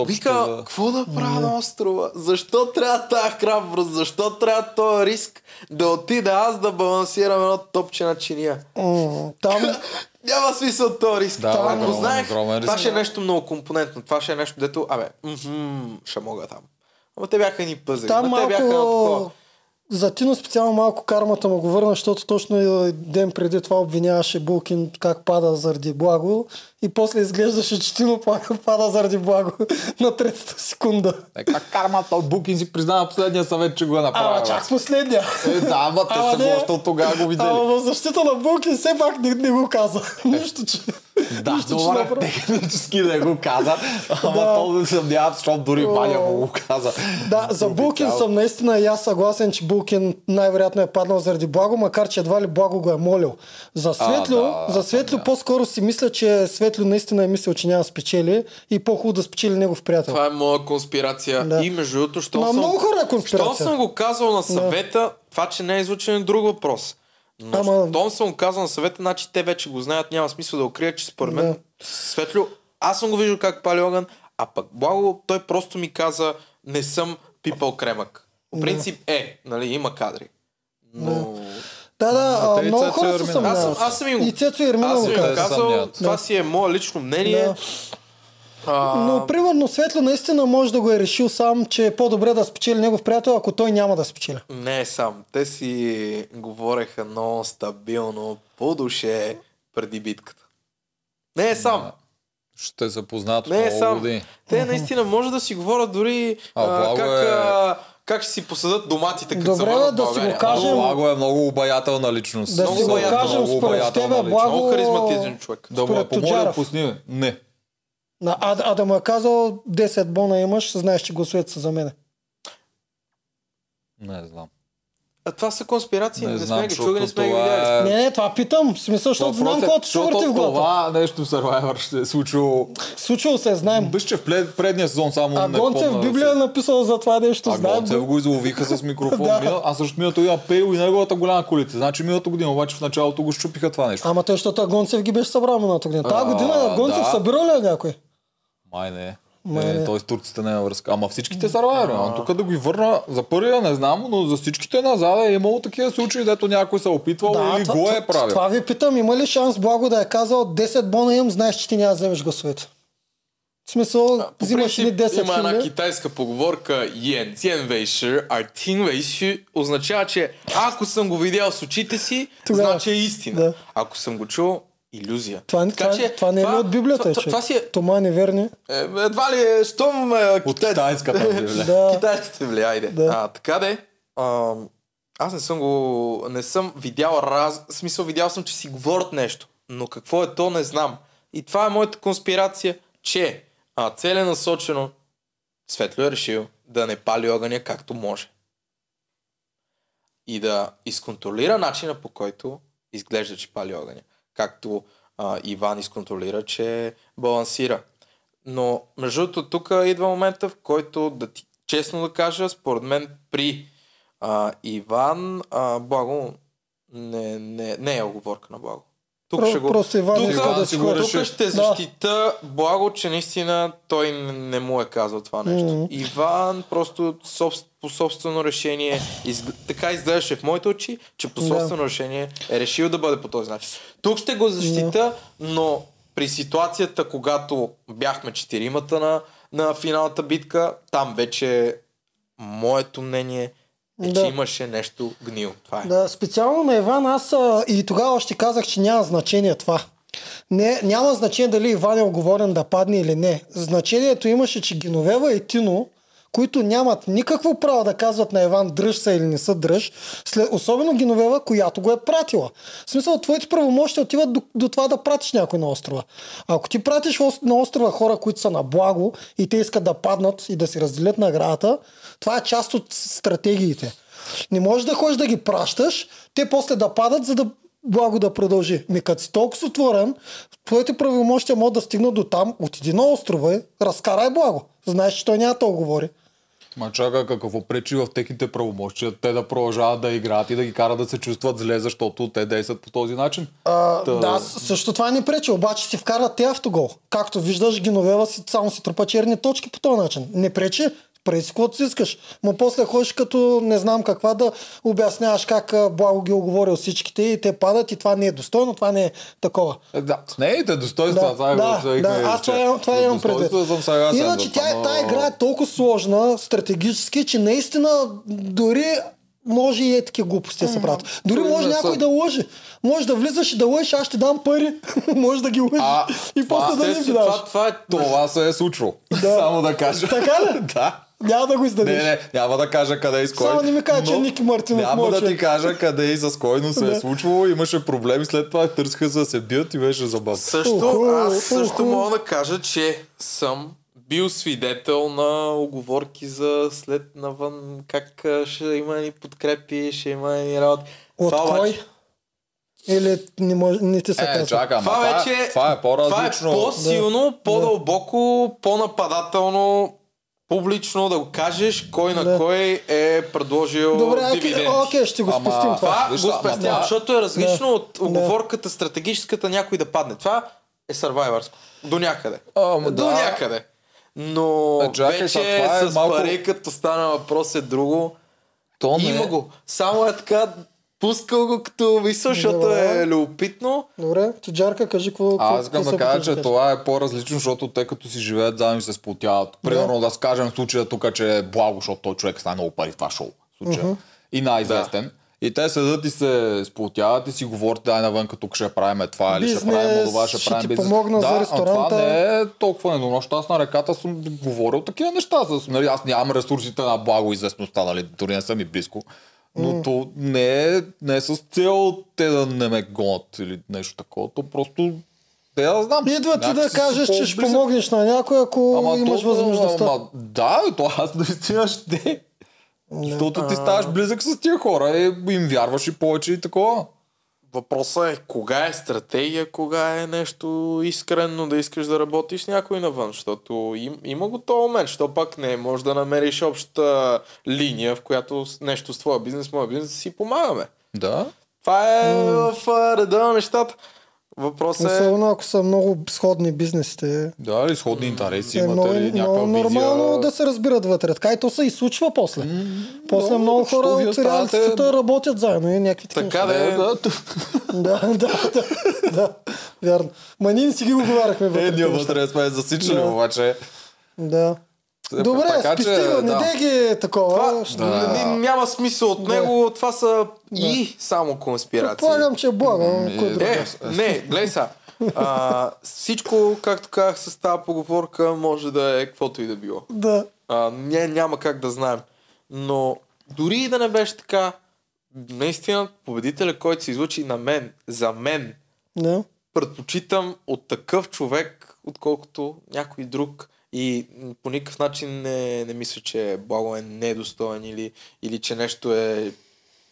Вика, какво да правя на острова? Защо трябва тази храброст? Защо трябва този риск? Да отида аз да балансирам едно топче на чиния. Там... Няма смисъл този риск. Ако знаех, това ще е нещо много компонентно. Това ще е нещо, дето, ще мога там. Ама те бяха ни пъзели. Те бяха такова. За Тино специално малко кармата му го върна, защото точно ден преди това обвиняваше Булкин как пада заради Благо и после изглеждаше, че Тино пада заради Благо на третата секунда. Как кармата от Булкин си признава последния съвет, че го направи. Чак последния. Ама те са още от тогава го видели. Ама в защита на Булкин все пак не го каза. Нищо, че... Да, добре, технически не го каза, ама то не съмнява, защото дори Ваня го каза. Да, за Булкин съм наистина и аз съгласен, че Булкин най-вероятно е паднал заради Благо, макар че едва ли Благо го е молил. За Светльо по-скоро си мисля, че Светльо наистина е мислил, че няма спечели и по-хубаво да спечели негов приятел. Това е моя конспирация. Да. И между другото, що съм го казал на съвета, това, че не е излучен друг въпрос. Но щом съм казал на съвета, значи те вече го знаят, няма смисъл да укрият, че според мен Светльо, аз съм го виждал как пали огън, а пък Благо, той просто ми каза, не съм пипал кремък. По принцип нали, има кадри. Но... Да, много хора се съмняват. И Цецо и Ермина го казал, това си е мое лично мнение. Но примерно Светльо наистина може да го е решил сам, че е по-добре да спечели негов приятел, ако той няма да спечели. Не сам. Те си говореха много стабилно по душе преди битката. Не е сам. Ще се познат много години. Те наистина може да си говорят дори как ще си посадат доматите, като са върнат в България. Благо е много обаятелна личност. Да си го кажем, според тебе Благо... Много харизматизен човек. Да му помоля да пусни. Не. А да му е казал 10 бона имаш, знаеш, че гласовете са за мене. Не знам. Това са конспирации, не сме ги чули, не сме ги видяли. Не, това питам, в смисъл, защото знам колкото ще върти в главата. Това нещо в Survivor ще е случило. Случило се, знаем. Беше в предния сезон само. Гонцев в Библия е написал за това нещо, знаем. Гонцев го изловиха с микрофон. А също миналото я пейл и неговата голяма колица. Значи миналата година, обаче в началото го щупиха това нещо. Ама той, защото Гонцев ги беше събрал миналата година. Та година Гонцев събирал ли някой? Май не. Т.е. турците не е връзка. Ама всичките Survivor. Тук да го върна за първия, не знам, но за всичките назад е имало такива случаи, дето някой се опитвал или го е правил. Това ви питам, има ли шанс Благо да е казал 10 бона им, знаеш, че ти няма вземеш гласовете? В смисъл, взимаш ли 10 хиляди? Има една китайска поговорка Йен Цен Вейши, Артин Вейши, означава, че ако съм го видял с очите си, значи е истина. Да. Ако съм го чул, илюзия. Това не е от Библията, че? Тома неверни. Едва ли, щом от китайската Библия. Китайската Библия, айде. Така де, аз не съм видял смисъл, видял съм, че си говорят нещо. Но какво е то, не знам. И това е моята конспирация, че целенасочено Светльо е решил да не пали огъня както може. И да изконтролира начина, по който изглежда, че пали огъня. Както Иван изконтролира, че балансира. Но между другото, тук идва момента, в който, да ти честно да кажа, според мен при Иван, Благо не е оговорка на Благо. Тук ще го защита Благо, че наистина той не му е казал това нещо. Иван просто по собствено решение, така изглеждаше в моите очи, че по собствено решение е решил да бъде по този начин. Тук ще го защита, но при ситуацията, когато бяхме четиримата на финалната битка, там вече моето мнение е, че имаше нещо гнило. Това е. Специално на Иван аз и тогава още казах, че няма значение това. Няма значение дали Иван е оговорен да падне или не. Значението имаше, че Геновева и Тино, които нямат никакво право да казват на Иван дръж се или не се дръж, особено Геновева, която го е пратила. В смисъл, твоите правомощи отиват до това да пратиш някой на острова. Ако ти пратиш на острова хора, които са на Благо и те искат да паднат и да си разделят наградата, това е част от стратегиите. Не можеш да ходиш да ги пращаш, те после да падат, за да Благо да продължи. Като си толкова отворен, твоите правомощия могат да стигнат до там, отиди на острова и разкарай Благо. Знаеш, че той няма да говори. Ма чака, какво пречи в техните правомощия те да продължават да играят и да ги карат да се чувстват зле, защото те действат по този начин? Да, също това не пречи, обаче си вкарват те автогол. Както виждаш, Геновева си, само си трупа черни точки по този начин. Не пречи, преди си каквото си искаш. Но после ходиш като не знам каква да обясняваш как Благо ги оговорил всичките и те падат и това не е достойно, това не е такова. Да, не е достойство. Аз това имам предвид. Иначе тая игра е толкова сложна, стратегически, че наистина дори може и е такива глупости да се правят. Дори може някой да лъже. Може да влизаш и да лъжеш, аз ще дам пари. Може да ги лъжеш. И после да не ги даш. Това се е случило. Само да кажа. Така ли? Да. Няма да го издадеш. Не, няма да кажа къде и с кой. Само не ми кажа, че Ники Мартинов няма мълча. Да ти кажа къде и с кой, но се е случвало. Имаше проблеми, след това търсиха за да се бият и беше забавно. Аз също мога да кажа, че съм бил свидетел на оговорки за след навън, как ще има ни подкрепи, ще има ни работи. От това кой? Вече... Или не ти се казва? Чакай, това е по-различно. Това е по-силно, по-дълбоко, по-нападателно. Публично да го кажеш кой на кой е предложил дивиденти. Окей, ще го спестим това. Това го спестим, защото е различно от оговорката стратегическата някой да падне. Това е сървайвърско. До някъде. До някъде. Но вече с пари, като стана въпрос е друго. Има го. Само е така... Пускал го като мисъл, защото е любопитно. Добре, Тоджарка, кажи какво. Аз искам да кажа, че това е по-различно, защото те като си живеят заедно и се сплотяват. Примерно да скажем случая тук, че е Благо, защото той човек стане много пари в това шоу. И най-известен. И те седат и се сплотяват и си говорят, дай навън, тук ще правим това или ще правим това, ще правим бизнес. Да, а това не е толкова недоношно. Аз на реката съм говорил такива неща. Аз нямам ресурсите на Благо известността, нали, дори не съм и близко. Но то не е с цел те да не ме гонят или нещо такова, то просто те да знам. Идва ти да кажеш, че ще помогнеш на някой, ако имаш възможността. Да, то аз наистина ще. Защото ти ставаш близък с тия хора и им вярваш и повече и такова. Въпросът е кога е стратегия, кога е нещо искрено да искаш да работиш с някой навън, защото има го този момент, защото пак не можеш да намериш обща линия, в която нещо с твоя бизнес, моя бизнес си помагаме. Да. Това е в реда на нещата. Въпрос е... Особено ако са много сходни бизнесите. Да, сходни интереси, имате ли някаква визия? Нормално да се разбират вътре. Така и то се изсучва после. После много хора от реалистата работят заедно и някакви такива. Така да е. Да. Вярно. Ма ние не си ги говорихме вътре. Ние вътре сме засичали, обаче. Да. Добре, спистива, не дей ги такова. Няма смисъл от него, това са и само конспирации. Предполагам, че е Благо. Не, гледай сега. Всичко, както казах, с тази поговорка може да е каквото и да било. Няма как да знаем. Но дори и да не беше така, наистина победителя, който се излучи на мен, за мен, предпочитам от такъв човек, отколкото някой друг. И по никакъв начин не мисля, че Благо е недостоен или че нещо е,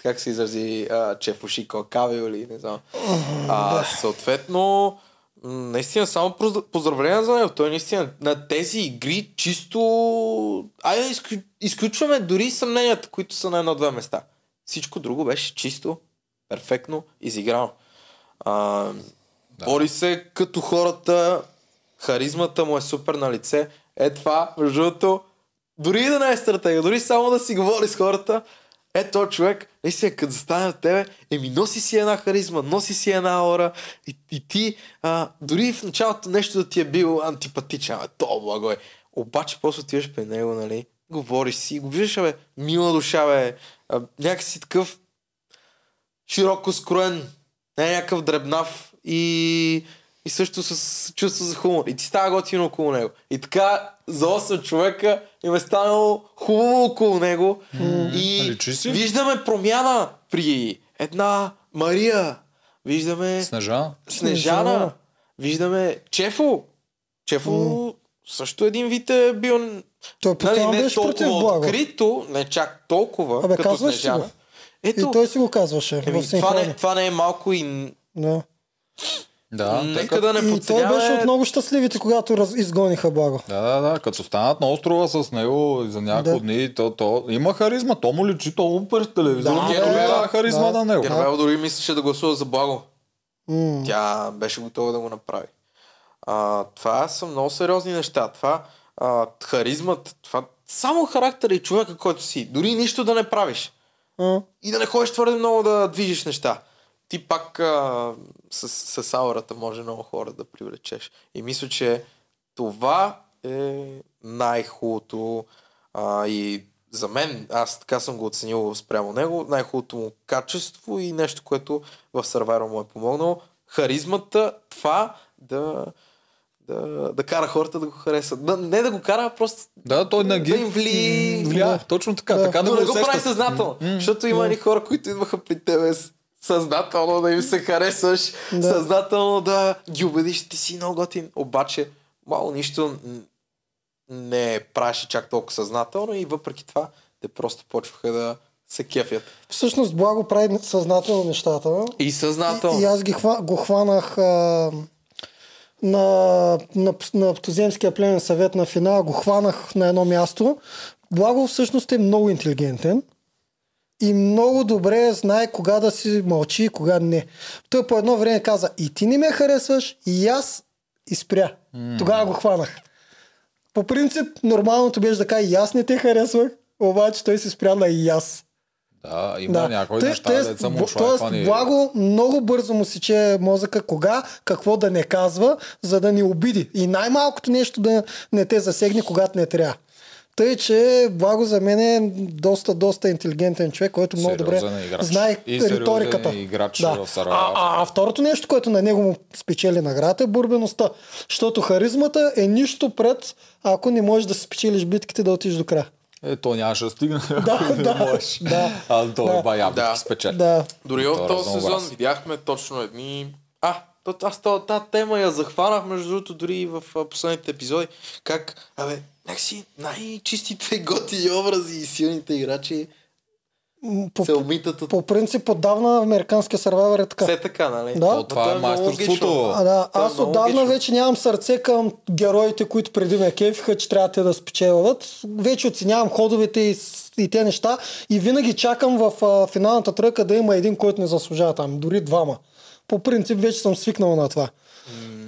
как се изрази, чефоши калкавил или не знам. Съответно, наистина само поздравления за него. Той наистина на тези игри чисто... Айде изключваме дори съмненията, които са на едно-две места. Всичко друго беше чисто, перфектно, изиграно. Бори се като хората... Харизмата му е супер на лице. Е това, между другото, дори и да не е стратега, дори само да си говори с хората, е този човек, наистина, като застане от тебе, носи си една харизма, носи си една аура и ти, дори в началото нещо да ти е било антипатичен, то Благо е. Обаче после отиваш при него, нали, говориш си, го виждаш, мила душа, някакси такъв широко скроен, не някакъв дребнав и също с чувство за хумор. И ти става готино около него. И така за 8 човека им е станало хубаво около него. И виждаме промяна при една Мария. Виждаме Снежана. Виждаме Чефо също един вид е бил... Той постоянно беше против Благо. Открито, не чак толкова, като Снежана. Ето, и той си го казваше. Това не е малко и... Да. Да, нека да не подценяваме... Той беше от много щастливите, когато изгониха Благо. Да. Като станат на острова с него за няколко дни, то има харизма. То му личи, то му пред телевизора. Геновева харизма на него. Геновева дори мислеше да гласува за Благо. Тя беше готова да го направи. Това са много сериозни неща. Това харизмата, това само характер и човека, който си. Дори нищо да не правиш. И да не ходиш твърде много да движиш неща. Ти пак с аурата може много хора да привлечеш. И мисля, че това е най-хубавото и за мен, аз така съм го оценил спрямо него, най-хубавото му качество и нещо, което в Survivor му е помогнало. Харизмата, това да кара хората да го харесат. Не да го кара, а просто да им влия. Точно така. Така да не го прави съзнателно. Защото има едни хора, които идваха при тебе съзнателно да им се харесваш, съзнателно да ги убедиш, ти си много готин. Обаче, мало нищо не праше чак толкова съзнателно и въпреки това те просто почваха да се кефят. Всъщност Благо прави съзнателно нещата. И съзнателно. И аз го хванах на Птоземския пленен съвет на финал, го хванах на едно място. Благо всъщност е много интелигентен. И много добре знае кога да си мълчи и кога не. Той по едно време каза, и ти не ме харесваш, и аз, и спря. Тогава го хванах. По принцип, нормалното беше да кажа, и аз не те харесвах, обаче той се спря на и аз. Да, има някои неща, деца му шла. Тоест, Благо много бързо му сече мозъка кога, какво да не казва, за да не обиди. И най-малкото нещо да не те засегне, когато не трябва. Тъй, че Благо за мен е доста интелигентен човек, който много добре знае риториката. Второто нещо, което на него му спечели наградата е бурбеността. Защото харизмата е нищо пред, ако не можеш да си спечелиш битките да отиш до края. То нямаше да стигне, ако не можеш. Той е бая битки спечели. Дори в този сезон видяхме точно едни... Аз тази тема я захванах, между другото, дори и в последните епизоди, как някакси най-чистите готи образи и силните играчи се умитат от... По принцип, отдавна американския Survivor е така. Все така, нали? Това е майсторството. Аз отдавна вече нямам сърце към героите, които преди ме кефиха, че трябва те да спечелват. Вече оценявам ходовете и те неща и винаги чакам в финалната тройка да има един, който не заслужава там. Дори двама. по принцип вече съм свикнал на това.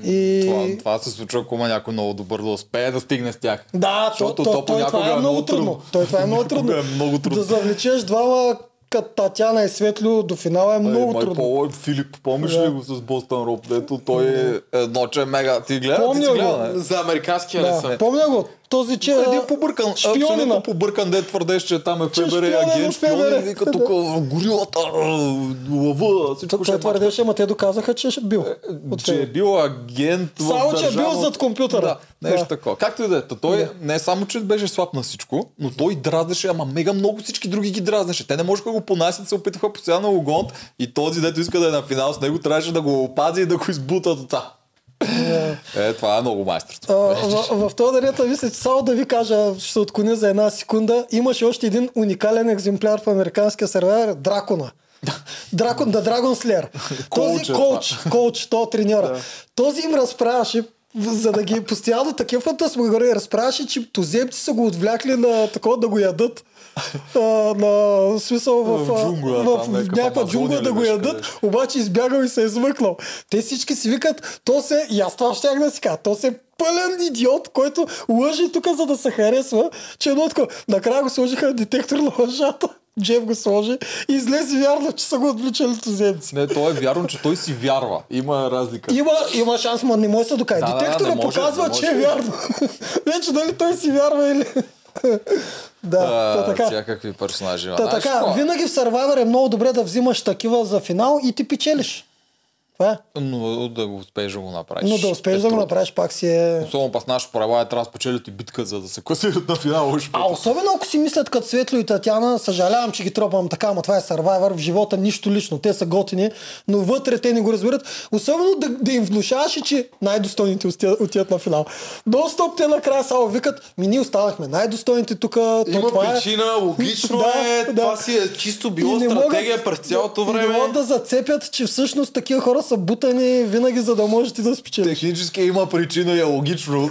И... Това се случва, ако има някой много добър да успее да стигне с тях. Да, това е много трудно. Това е много трудно. Да завлечеш двама като Татяна и Светльо до финала е много трудно. Филип, помниш ли го с Бостън Роб? Дето той е едно, че е мега... Ти гледа? Ти гледа? За американския не съм. Помня го. Този че е побъркан, абсолютно побъркан, де твърдеш, че там е ФБР и агент. И като горилата, лъва, всичко ще е мачка. Твърдеше, ама те доказаха, че е бил. Че е бил агент в държава. Само, че е бил зад компютъра. Да, нещо такова. Както и да е. Той не само, че беше слаб на всичко, но той дразнеше, ама мега много всички други ги дразнеше. Те не можеха да го понасят, се опитаха постоянно огон и този, дето иска да е на финал с него, трябваше да го опази и да го избутат от това. Това е много майсторство. В този дарета мисля, че само да ви кажа, ще се отклоня за една секунда. Имаше още един уникален екземпляр в американския сервер, Дракона. Дракон, да, Драгон Слеер. Този коуч, то треньора. Този им разправяше, за да ги постоянно такива фантазмагори, разправяше, че туземци са го отвлякли на такова да го ядат. На смисъл в някаква джунгла да го ядат, обаче избягал и се извъкнал. Те всички си викат, то се, и аз това щях да си кажа, то се пълен идиот, който лъжи тук, за да се харесва, че едно такова. Накрая го сложиха детектор на лъжата. Джеф го сложи и излезе вярно, че са го отвличали туземци. Не, то е вярно, че той си вярва. Има разлика. Има шанс, но не може да се докаже. Детектора показва, че е вярно. Вече дали той си вярва или... Да, всякакви персонажи. Така, винаги в Survivor е много добре да взимаш такива за финал и ти печелиш. Това е. Но да го успееш да го направиш. Но да успееш да го направиш пак си е... Особено пас наши правила трябва да спечелят и битка, за да се класират на финал. А особено ако си мислят като Светльо и Татяна, съжалявам, че ги тропам така, ама това е Survivor, в живота нищо лично, те са готини, но вътре те не го разбират. Особено да им внушаваше, че най-достойните отиват на финал. Достъп те накрая само викат, ние останахме най-достойните тук. Има причина, логично е, това си е чисто било стратегия през цялото време. Не могат да зацепят, че всъщност такива хора са бутани винаги, за да можете да спечелиш. Технически има причина и е логично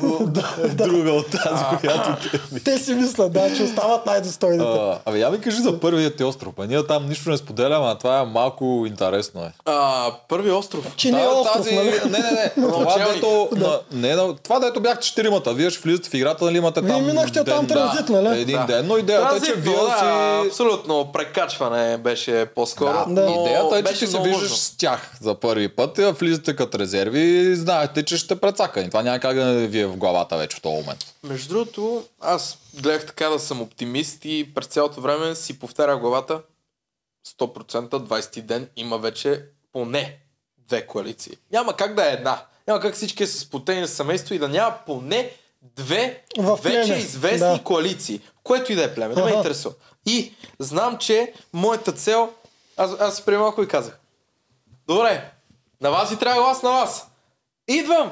друга от тази, която те си мислят, да, че остават най-достойните. Абе, я ми кажи за първият ти остров. Ние там нищо не споделяме, а това е малко интересно е. Първи остров? Че не е остров, нали? Не. Това, дето бяхте четиримата. Вие ще влизате в играта, нали имате там ден. Вие минахте оттам транзит, нали? Един ден, но идеята е, че вие си... Абсолютно прекачване беше по-скоро. Идеята е, че ти се виждаш с тях за първи път, влизате като резерви и знаете, че ще прецакани. Това няма как да не ви е в главата вече в този момент. Между другото, аз гледах така да съм оптимист и през цялото време си повтаря главата 100%, 20 ден има вече поне две коалиции. Няма как да е една. Няма как всички са сплотени на семейство и да няма поне две вече известни коалиции. Което и да е племе. Не ме интересува. И знам, че моята цел... Аз преди малко и казах. Добре, на вас ви трябва глас на вас. Идвам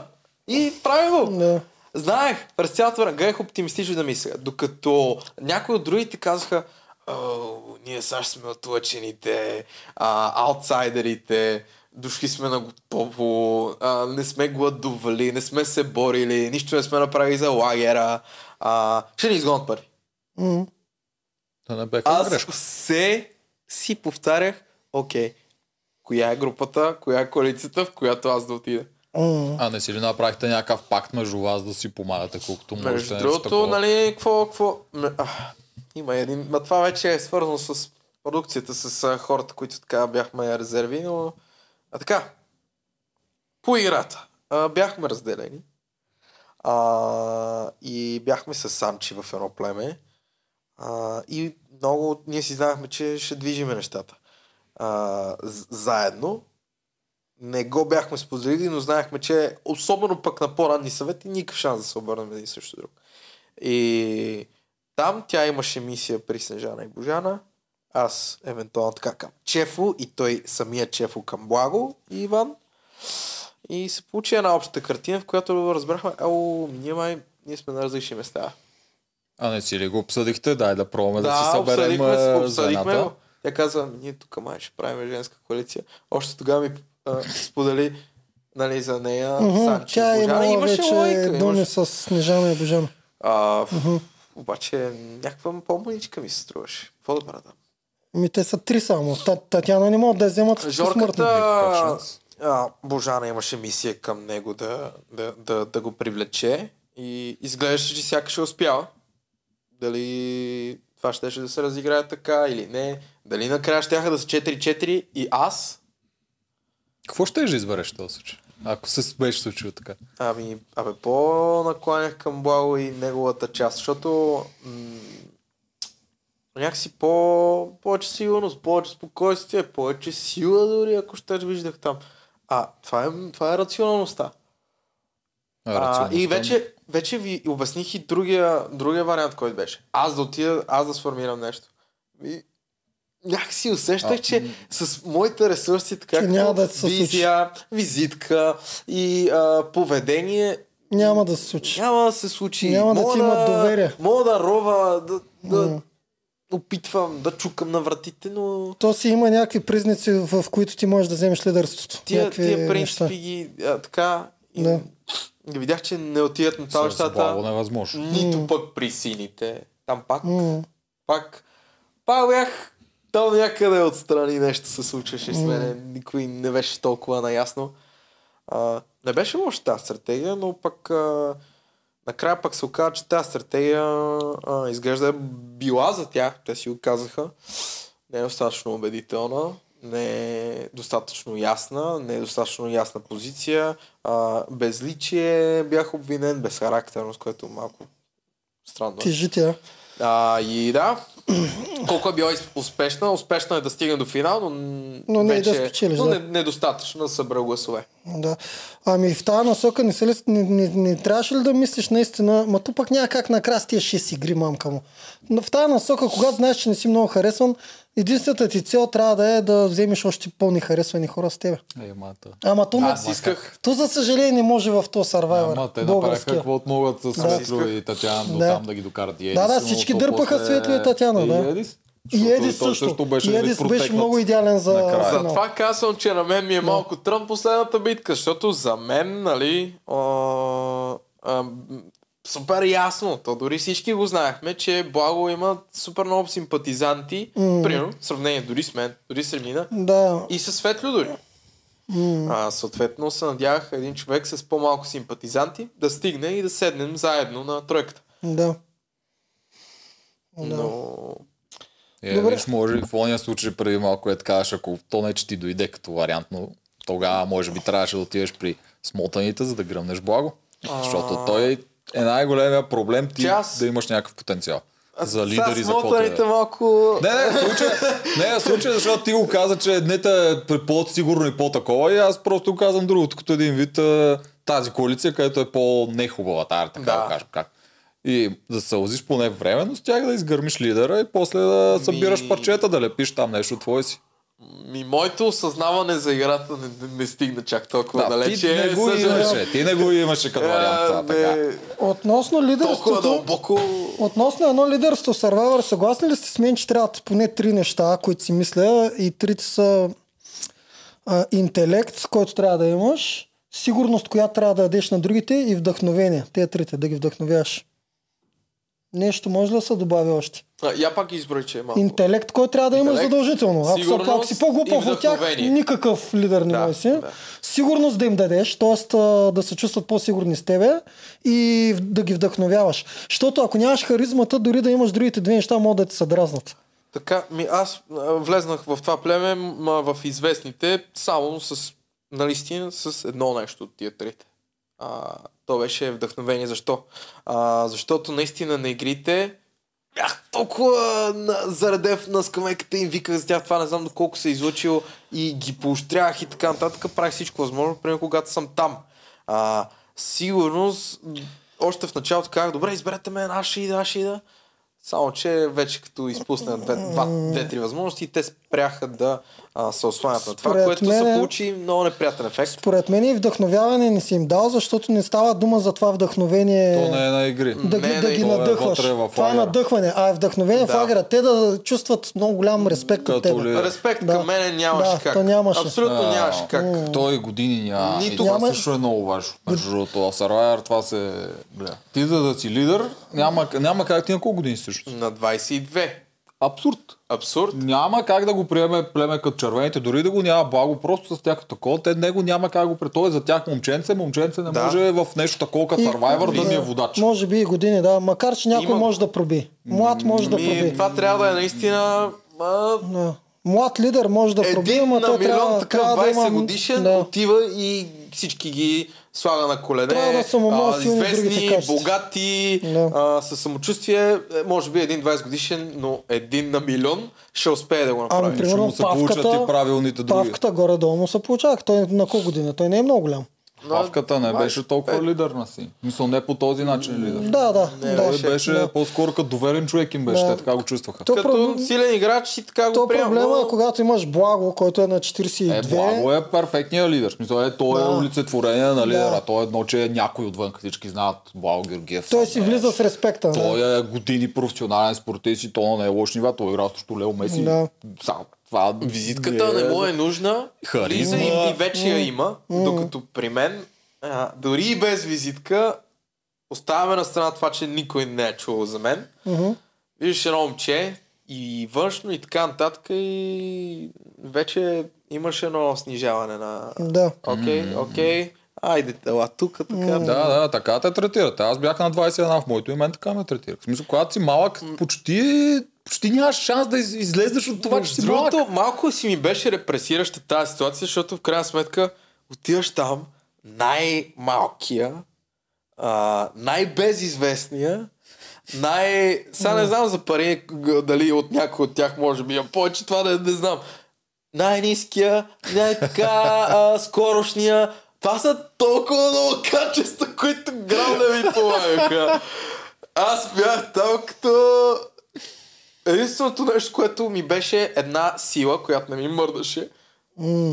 и правим го. No. Знаех, през цялото време гледах оптимистично да мисля. Докато някои от другите казаха ние сега сме отлъчените, аутсайдерите, дошли сме на готово, не сме гладували, не сме се борили, нищо не сме направили за лагера. Ще ни изгонят пари. Mm-hmm. Аз все си повтарях, окей. Коя е групата, коя е коалицията, в която аз да отида. А не си ли направихте някакъв пакт между вас да си помагате, колкото можете? Между другото, нали, какво... Има един... Това вече е свързано с продукцията, с хората, които така бяхме резерви, но... Така, по играта. Бяхме разделени. И бяхме с самчи в едно племе. И много... Ние си знаехме, че ще движиме нещата. Заедно. Не го бяхме споделили, но знаехме, че особено пък на по-ранни съвети никакъв шанс да се обърнем един също друг. И там тя имаше мисия при Снежана и Божана. Аз евентуално така към Чефо и той самия Чефо към Благо и Иван. И се получи една обща картина, в която разбрахме, ние сме на различни места. А не си ли го обсъдихте? Дай да пробваме да се съберем. Обсъдихме го. Тя казва, ние тук май ще правим женска коалиция. Още тогава ми сподели нали, за нея Санче и Божана. Имаше лойка. Думи с Снежана и Божана. Обаче някаква по-мъничка ми се струваше. Какво да правя? Те са три само. Татяна не могат да я вземат смъртно. Жорката Божана имаше мисия към него да го привлече и изглеждаше, че сякаш ще успява. Дали това щеше да се разиграе така или не. Дали накрая щяха да са 4-4 и аз? Какво ще избереш в този случай? Ако се беше случило така. Абе по-накланях към Благо и неговата част, защото някакси повече сигурност, повече спокойствие, повече сила дори, ако ще виждах там. Това е рационалността. И вече ви обясних и другия вариант, който беше. Аз да отида, аз да сформирам нещо. Някакси усещах, че с моите ресурси, както визия, визитка и поведение, няма да се случи. Няма да ти имат доверие. Мога да рова, да опитвам, да чукам на вратите, но... То си има някакви признаци, в които ти можеш да вземеш лидерството. Тия принципи ги така... Да. И видях, че не отидат на тази щата. Нито пък при сините. Там пак бях... Там някъде отстрани нещо се случваше с мене. Никой не беше толкова наясно. Не беше лоша тази стратегия, но пък накрая пък се оказа, че тази стратегия изглежда била за тях. Те си го казаха. Не е достатъчно убедителна, не е достатъчно ясна, не е достатъчно ясна позиция. Безличие бях обвинен, безхарактерност, което малко странно е. Тежития. И да, колко е била успешна. Успешна е да стигне до финал, но вече, не е да спечелиш, но недостатъчно да събра гласове. Да. В тази насока не трябваше ли да мислиш наистина, ма тупак няма как накрая с тия 6 игри, мамка му. Но в тази насока, когато знаеш, че не си много харесван, единствената ти цел трябва да е да вземеш още по-нехаресвани хора с тебе. Аз исках. То за съжаление не може в този Survivor. Те направиха каквото могат с Светльо и Татяна до там да ги докарат Едис. Да, всички дърпаха Светльо и Татяна. И Едис също. Едис беше много идеален за финал. Затова казвам, че на мен ми е малко трън последната битка, защото за мен, нали, супер ясно, то дори всички го знаехме, че Благо има супер много симпатизанти, примерно, в сравнение дори с мен, дори с Ермина и с Светльо дори. Съответно се надявах един човек с по-малко симпатизанти да стигне и да седнем заедно на тройката. Да. Но... виж, може в ония случай преди малко е така, ако то не че ти дойде като вариант, но тогава може би трябваше да отидеш при смотаните, за да гръмнеш Благо. Защото той е най-големия проблем ти да имаш някакъв потенциал. За лидери, за фотоните малко... Не, в случай, защото ти го каза, че днета е по-сигурно и по-такова и аз просто казвам другото, като един вид тази коалиция, където е по-нехубава, така да кажем как. И да се сълзиш поне временно с тях, да изгърмиш лидера и после да събираш парчета, да лепиш там нещо твое си. Моето осъзнаване за играта не стигна чак толкова далече. Ти не го имаше като вариант. Относно лидерството, относно едно лидерство в Survivor, съгласни ли сте с мен, че трябват поне 3 неща, които си мисля, и трите са интелект, който трябва да имаш, сигурност, която трябва да дадеш на другите, и вдъхновение. Те трите, да ги вдъхновяваш. Нещо може да се добави още. Я пак изброя, че е малко. Интелект, който трябва да имаш задължително. Ако си по-глупав от тях, никакъв лидер не може си. Да. Сигурност да им дадеш, т.е. да се чувстват по-сигурни с тебе и да ги вдъхновяваш. Защото ако нямаш харизмата, дори да имаш другите две неща, могат да ти се дразнат. Така, аз влезнах в това племе, в известните, само наистина с едно нещо от тия трите. То беше вдъхновение. Защо? Защото наистина на игрите бях толкова заредев на скамейката и виках за тях. Това не знам доколко се е излучил и ги поощрях и така нататък. Правих всичко възможно, примерно когато съм там. Сигурност, още в началото казах, добре, изберете ме, аз ще ида. Само, че вече като изпуснах 2-3 възможности, те спряха да се осланят на това, което се получи много неприятен ефект. Според мен и вдъхновяване не си им дал, защото не става дума за това вдъхновение... То не е на игри. Да ги надъхваш. Това е надъхване. Вдъхновение в лагера. Те да чувстват много голям респект към теб. Респект към мене нямаше как. Абсолютно нямаше как. Той години няма. И това също е много важно. Между другото, в Survivor това се... Ти за да си лидер, няма как ти на колко години също? На 22. абсурд. Абсурд. Няма как да го приеме племе като червените, дори да го няма Благо, просто с тях такова, те него няма как да го приеме. Той е за тях момченце не може в нещо такова като Survivor да ни е водач. Може би и години, да, макар че някой може да проби. Млад може да проби. Това трябва да е наистина... Млад лидер може да проби, но той трябва да има... 20 годишен отива и всички ги слага на колене, известни, богати, със самочувствие. Може би един 20 годишен, но 1 на 1 милион ще успее да го направи. Ами, примерно, ще му се получат и правилните други. Павката горе-долу му се получавах. Той на колко година? Той не е много голям. Павката не беше толкова лидерна си. Мисля, не по този начин лидер. Да. Беше по-скоро като доверен човек им беше. Те така го чувстваха. Като силен играч и така го приема. Проблема е, когато имаш Благо, който е на 42. Благо е перфектният лидер. Мисля, той е олицетворение на лидера. Той е едно, че някой отвън, всички знаят Благо Георгиев. Той си влиза с респекта. Той е години професионален спортист и то не е лош нива. Той игра също Лео Меси. Визитката не му е нужна. Харизма и вече я има. Докато при мен, дори и без визитка, оставяме на страна това, че никой не е чувал за мен. Виждаш едно момче и външно и така нататък и вече имаше едно снижаване на... Окей. Айде, ела тук, така. Така те третират. Аз бях на 21 в моето и мен така ме третирах. В смисъл, когато си малък, почти нямаш шанс да излезеш от това, че си малък. Малко си ми беше репресираща тази ситуация, защото в крайна сметка отиваш там най-малкия, най-безизвестния, Сега не знам за пари, дали от някой от тях може би, повече това не знам. Най-ниския, най-така скорошния. Това са толкова много качества, които грам не ми помагаха. Аз бях там като... Единственото нещо, което ми беше една сила, която не ми мърдаше.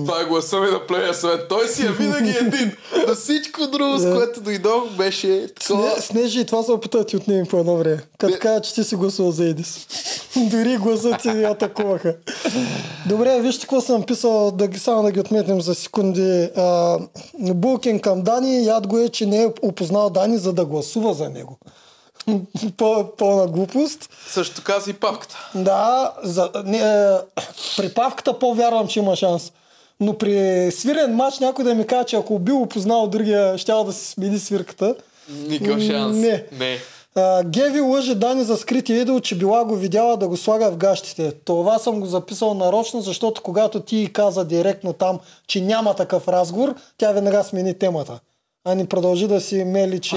Това е гласа ми на племия съвет. Той си е винаги един. На всичко друго, с което дойдох, беше такова... Снежи и това се опитат ти отнеми по едно време. Като кажа, че ти си гласувал за Едис. Дори гласът ти атакуваха. Добре, вижте какво съм писал, само да ги отметнем за секунди. Булкин към Дани, яд го е, че не е опознал Дани, за да гласува за него. Пълна глупост. Също каза и Павката. При Павката по-вярвам, че има шанс. Но при свирен матч някой да ми каже, че ако бил опознал другия, щял да си смени свирката. Никакъв шанс. Не. Геви лъже Дани за скрития идол, че била го видяла да го слага в гащите. Това съм го записал нарочно, защото когато ти каза директно там, че няма такъв разговор, тя веднага смени темата. А не продължи да си мели, че...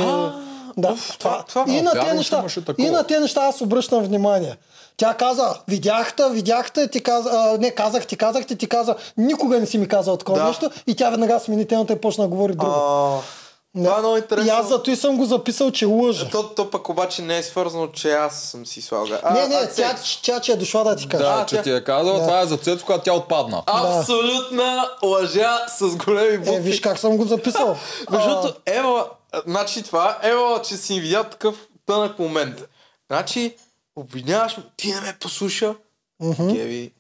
И на тези неща аз обръщам внимание. Тя каза, видяхте, ти каза, никога не си ми казал такова нещо и тя веднага смени темата и почна да говори друго. Това е много интересно. И аз зато и съм го записал, че лъжа. То пък обаче не е свързано, че аз съм си слагал. Тя че е дошла да ти каже. Че ти е казала, това е за Цецо, когато тя отпадна. Абсолютна лъжа с големи букви. Виж как съм го записал. Защото че си видял такъв тънък момент. Значи, обвиняваш, ти не ме послуша. Геви,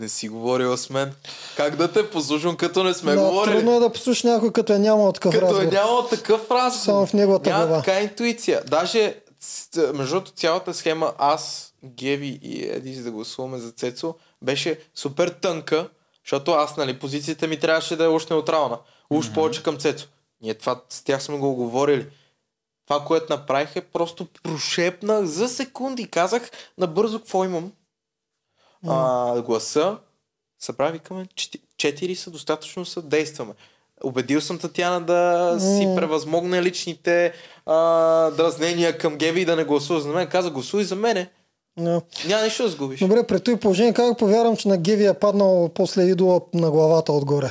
не си говорила с мен. Как да те послушам, като не сме говорили? Трудно е да послушаш някой, като е нямал такъв разговор. Само в неговата глава. Няма така интуиция. Даже, между цялата схема, аз, Геви и Едис да гласуваме за Цецо, беше супер тънка, защото аз, позицията ми трябваше да е още неутрална. Уж повече към Цецо. Ние това с тях сме го говорили. Това, което направих, е просто прошепнах за секунди. Казах набързо какво имам. Гласа съправикаме. 4 са достатъчно, са действаме. Убедил съм Татяна да си превъзмогне личните дразнения към Геви и да не гласува за мен. Каза, гласуй за мене. Няма нищо да сгубиш. Добре, при този положение как повярвам, че на Геви е паднал после идола на главата отгоре?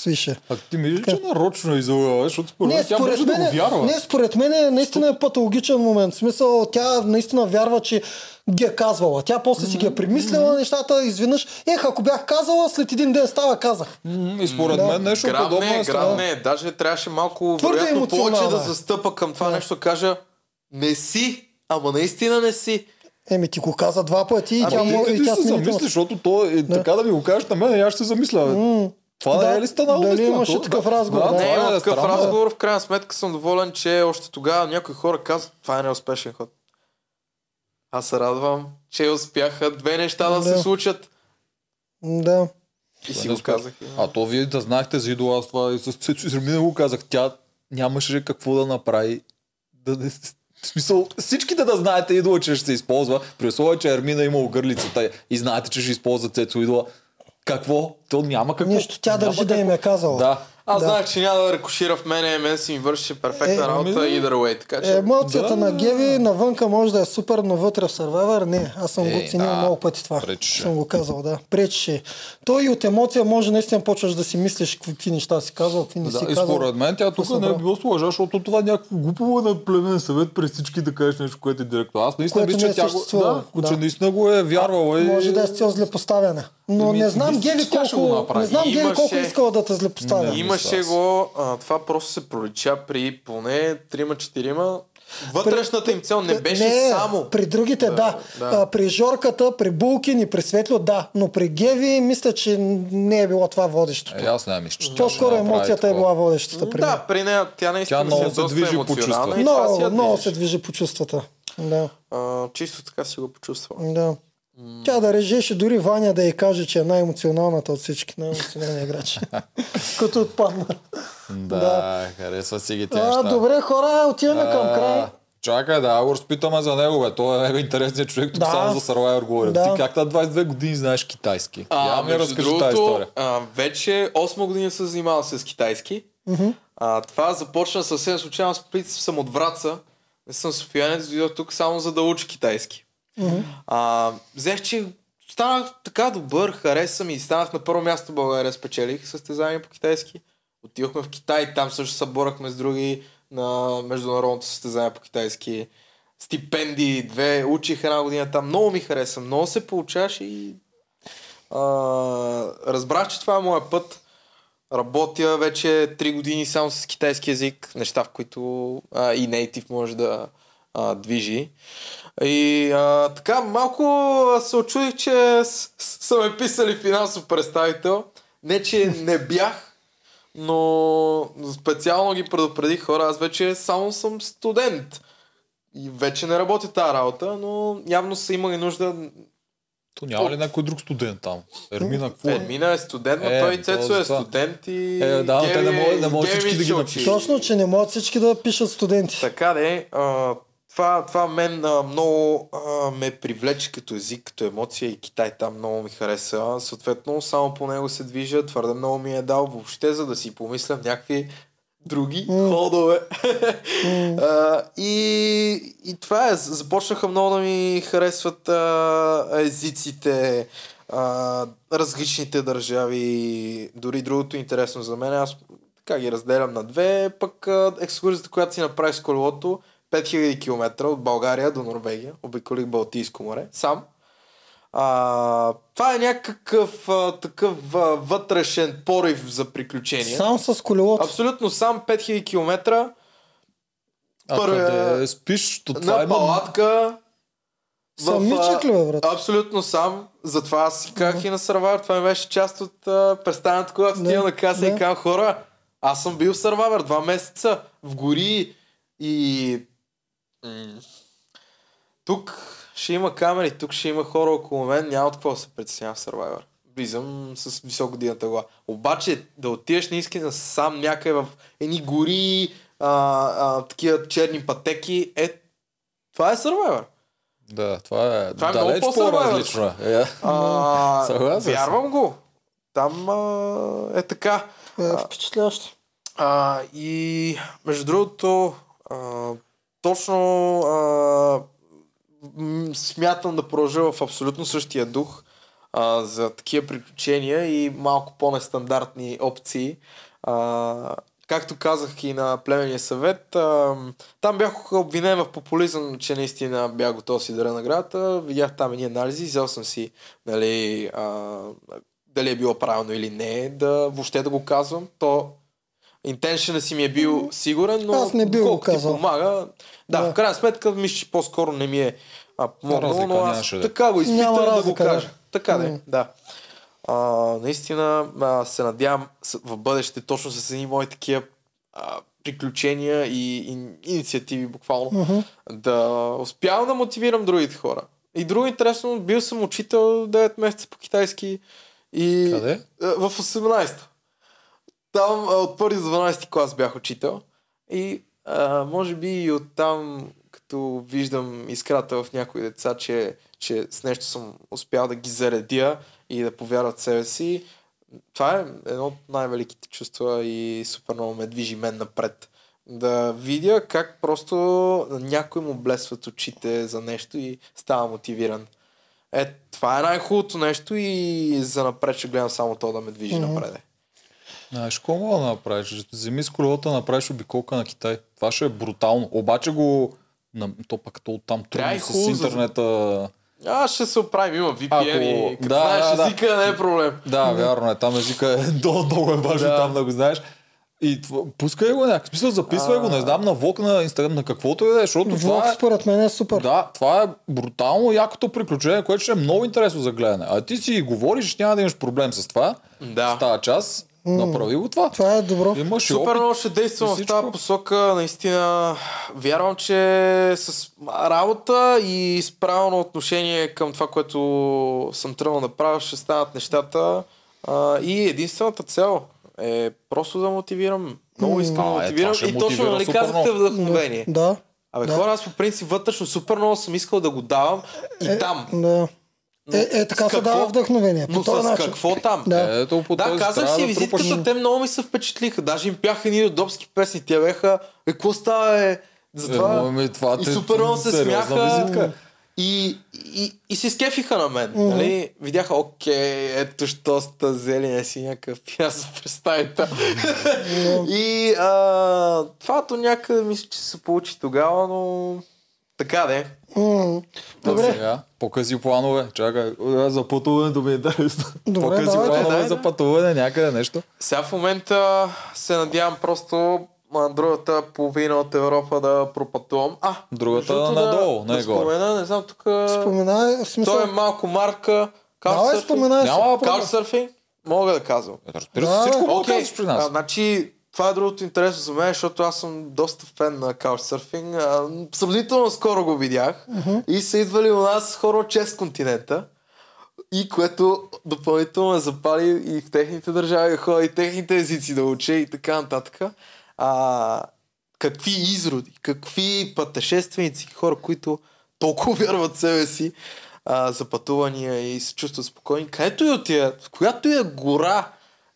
Свише. А ти мислиш, че нарочно излагава, защото тя може да го вярва. Не, според мен наистина е патологичен момент. В смисъл, тя наистина вярва, че ги е казвала. Тя после си ги е премислила нещата, изведнъж. Ако бях казала, след един ден казах. И според мен нещо подобно е. Даже трябваше малко вероятно повече да застъпа към това нещо, кажа не си, ама наистина не си. Ти го каза два пъти и тя може да се замисли, защото така да ми го кажеш на мен, аз ще се замисля. Това е ли станало? Дали имаше такъв разговор? Не, има такъв разговор. В крайна сметка съм доволен, че още тогава някои хора казват, това е неуспешен ход. Аз се радвам, че успяха две неща да се случат. Да. И си го казах. А то вие да знаехте за Идола, аз това и с Цецо и Ермина го казах. Тя нямаше какво да направи. В смисъл, всичките да знаете Идола, че ще се използва. При условие, че Ермина има гърлицата и знаете, че ще използва Цецо Идола. Какво? То няма какво. Нищо, тя държи да им е казала. Да. Аз знаех, че няма да рекушира в мене, мен си ми върши перфектна работа either way. Така, че... Емоцията на Геви навънка може да е супер, но вътре в Survivor не. Аз съм го ценил много пъти това. Пречеше. Съм го казал, да. Пречеше. Той и от емоция може наистина почваш да си мислиш какви неща си казал, какви не си казал. И според мен тя тук не е било слъжа, защото това някакво глупо на племен съвет през всички да кажеш нещо, което е директно. Аз наистина мисля, че тя че наистина го е вярвала. Може да е с цел злепоставяне. Но не знам Геви колко искала да те злепоставя. Имаше го, това просто се пролича при поне 3-4. Вътрешната им цел не беше само. При другите при Жорката, при Булкин и при Светльо но при Геви мисля, че не е било това водещото. Аз не мисля, че по-скоро емоцията е била водещата. При при нея тя наистина се доста емоционална. Много се движи по чувствата. Чисто така си го почувствам. Да. Тя да режеше дори Ваня да й каже, че е най-емоционалната от всички, най-емоционалния играч. Като отпадна. Да, харесва си ги тези неща. Добре, хора, отиваме към край. Чакай, Ауърс питаме за него, бе. Той е много интересният човек, тук само за Survivor говорим. Ти как на 22 години знаеш китайски? Я ми разкажи тази история. Вече 8 години се занимавам с китайски. Това започна съвсем случайно, съм от Враца. Не съм софиянец, дойдох тук само за да уча китайски. Взех, че станах така добър, харесам и станах на първо място в България, спечелих състезание по китайски. Отидохме в Китай, там също съборахме с други на международното състезание по китайски. Стипендии, две, учих една година там, много ми хареса, много се получаваш и разбрах, че това е моя път. Работя вече 3 години само с китайски език, неща в които и нейтив може да движи. И така малко се очудих, че са ме писали финансов представител. Не, че не бях, но специално ги предупредих хора. Аз вече само съм студент. И вече не работя тази работа, но явно са имали нужда... То няма ли някой друг студент там? Ермина, какво? Ермина е студент, но той и Цецо е студент и... Геви, те не могат всички да ги напишат. Точно, че не могат всички да пишат студенти. Така де... Това мен много ме привлече като език, като емоция и Китай там много ми хареса. Съответно, само по него се движа, твърде много ми е дал въобще, за да си помисля в някакви други ходове. И това е. Започнаха много да ми харесват езиците, различните държави, дори другото интересно за мен. Аз така ги разделям на две, пък екскурзията, която си направи с колелото, 5000 км от България до Норвегия. Обиколих Балтийско море. Сам. Това е някакъв такъв вътрешен порив за приключения. Сам с колелото? Абсолютно сам. 5000 км. Къде спиш? На палатка. Самичък ли, брат? Абсолютно сам. Затова аз си казах и на Survivor. Това ми беше част от представянето, когато стигам на каса и казвам хора. Аз съм бил в Survivor 2 месеца. В гори и... Тук ще има камери, тук ще има хора около мен, няма от какво да се притеснявам в Survivor. Влизам с високо дигната глава. Обаче да отидеш наистина сам някъде в едни гори, такива черни пътеки, това е Survivor. Да, това е далеч по-различно. Вярвам го. Там е така. Впечатляващо. И между другото, точно смятам да продължа в абсолютно същия дух за такива приключения и малко по-нестандартни опции. Както казах и на племенния съвет, там бях обвинен в популизъм, че наистина бях готов си дара наградата. Видях там едни анализи, взял съм си дали е било правилно или не, въобще да го казвам. То интеншънът си ми е бил сигурен, но аз не бил колко ти помага. В крайна сметка мисля, че по-скоро не ми е помогнало, но аз така го изпитам да го кажа. Така да. Наистина се надявам в бъдеще точно с едни мои такива приключения и инициативи буквално, да успявам да мотивирам другите хора. И друго интересно, бил съм учител 9 месеца по китайски и къде? В 18-та. Там от 1 до 12 клас бях учител и може би и оттам, като виждам искрата в някои деца, че с нещо съм успял да ги заредя и да повярват в себе си, това е едно от най-великите чувства и супер много ме движи мен напред. Да видя как просто някой му блесват очите за нещо и става мотивиран. Е, това е най-хубавото нещо и занапред ще гледам само то да ме движи напред. Знаеш, какво мога да направиш? Вземи с колелата, направиш обиколка на Китай. Това ще е брутално. Обаче го... То пък то оттам трудно е с интернета... Ще се оправим, има VPN. Ако... Да, знаеш езика, не е проблем. Да, вярно е. Там езика е долу е важно там да го знаеш. И пускай го някакъв смисъл, записвай го, не знам, на влог, на Инстаграм, на каквото и да е, защото това е... според мен е супер. Да, това е брутално якото приключение, което ще е много интересно за гледане. А ти си говориш, няма да имаш проблем с това, с тази част. Направи го това. Това е добро. Супер много ще действам в тази посока. Наистина вярвам, че с работа и с правилно отношение към това, което съм тръгнал да правя, ще станат нещата. И единствената цел е просто да мотивирам. Много искам да мотивирам. И точно нали казахте вдъхновение. Да. Абе хора, аз по принцип вътрешно супер много съм искал да го давам и там. Да. Така се дава вдъхновение. Но с какво там? Да, казах си, визитката, те много ми се впечатлиха. Даже им пяха едни родопски песни. Те бяха, какво става и супер много се смяха. И се скефиха на мен. Нали? Видяха, окей, ето що ста зеления си някакъв пиас представител. И твато някъде мисля, че се получи тогава, но... Така де. Добре. Покази планове. Чакай, за пътуването ми е интересно. Покази планове за пътуване някъде нещо. Сега в момента се надявам просто на другата половина от Европа да пропътувам. Другата надолу, не горе. Спомена, не знам тук... Спомена, в смисъл... Той е малко марка. Каучсърфинг. Мога да казвам. Разбира се, всичко мога да казваш при нас. Значи... Това е другото интересно за мен, защото аз съм доста фен на каучсърфинг. Съмнително скоро го видях и са идвали у нас хора от 6 континента и което допълнително ме запали и в техните държави хора, и техните езици да уча и така нататък. Какви изроди, какви пътешественици, хора, които толкова вярват в себе си за пътувания и се чувстват спокойни. Където и отият, в която и е гора,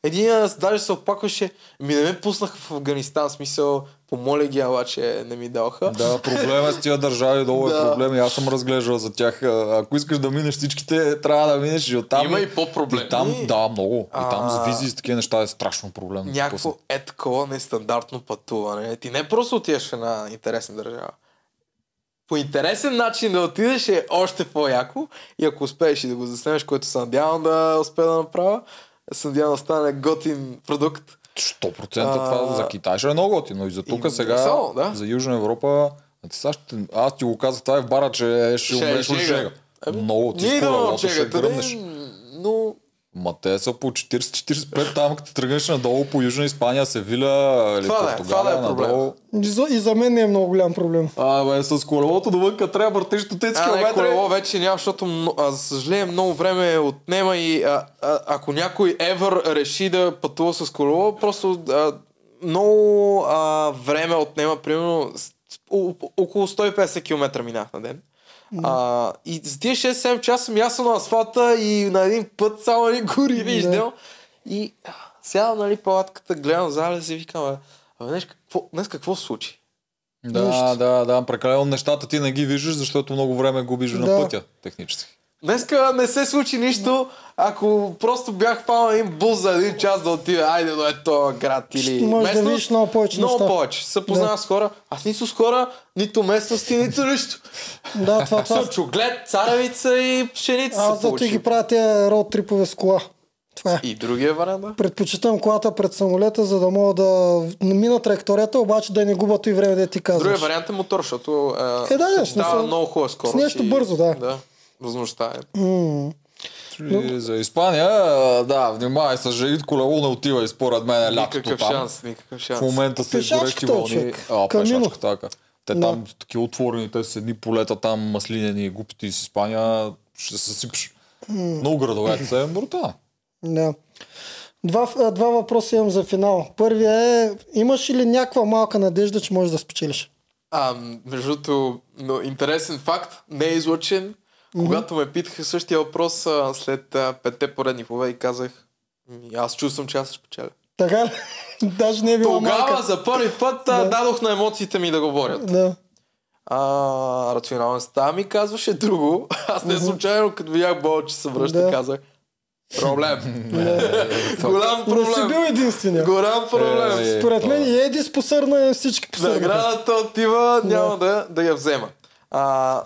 един даже се опакваше, не ме пуснаха в Афганистан, смисъл, помоля ги, ала, че не ми даваха. Да, проблема с тия държави долу е проблем и аз съм разглеждал за тях. Ако искаш да минеш всичките, трябва да минеш и оттам. Има и по-проблеми. Да, много. И там с визи и такива неща е страшно проблем. Някакво е такова нестандартно пътуване. Ти не просто отидеш в една интересна държава. По интересен начин да отидеш е още по-яко и ако успееш и да го заснемеш, което се надявам да успея да направя, се надявам да стане готин продукт. 100% това за Китай ще е много готино. И за тук сега, за Южна Европа, аз ти го казах, това е в бара, че ще умреш от жега. Много ти скоро, ще гръмнеш. Ма те са по 40-45 там, като тръгнеш надолу по Южна Испания, Севиля или Португалия, надолу. И за мен не е много голям проблем. С колелото довънка трябва въртиш стотици километри. Колело вече няма, защото за съжаление много време отнема и ако някой ever реши да пътува с колело, просто много време отнема, примерно около 150 км минат на ден. И за тия 6-7 часа съм ясно на асфалта и на един път само ни гори виждал. И сядам, нали, палатката, гледам залеза и викам, днес какво случи? Да, прекалено нещата ти не ги виждаш, защото много време губиш на пътя, технически. Днеска не се случи нищо, ако просто бях пал на един бус за един час да отида, айде до този град или може местност. Да видиш много повече неща. Много повече. Съпознавам с хора. Аз нито с хора, нито местности, нито нищо. Сочоглед, царевица и пшеница се получи. Аз да ти ги правя тия роудтрипове с кола. Това е. И другия вариант. Предпочитам колата пред самолета, за да мога да мина траекторията, обаче да не губят и време да ти казваш. Другия вариант е мотор, защото дава много хубава скорост. С нещо бързо, възможността е. Но... за Испания, да, внимавай с Жаид Колело не отива и според мен е лятото никакъв там. Шанс, никакъв шанс. В момента са изгорещи вълни. Пешачка, така. Те там такива отворените с едни полета там маслинени глупите с Испания ще се сипш. Много градовете са е брута. Да. Два въпроса имам за финал. Първият е, имаш ли някаква малка надежда, че можеш да спечелиш? Между другото, интересен факт, не е излъчен. Когато ме питаха същия въпрос след 5-те поредни победи и казах, аз чувствам, че аз се спечеля. Така ли? Даже не е било малка. Тогава за първи път дадох на емоциите ми да говорят. Да. Рационалността ми казваше друго. Аз не случайно, като видях Бога, че се връща, казах, проблем. Голям проблем. Не си бил единствения. Голям проблем. Според мен и Едис посърна, всички посърна. Наградата отива, няма да я взема.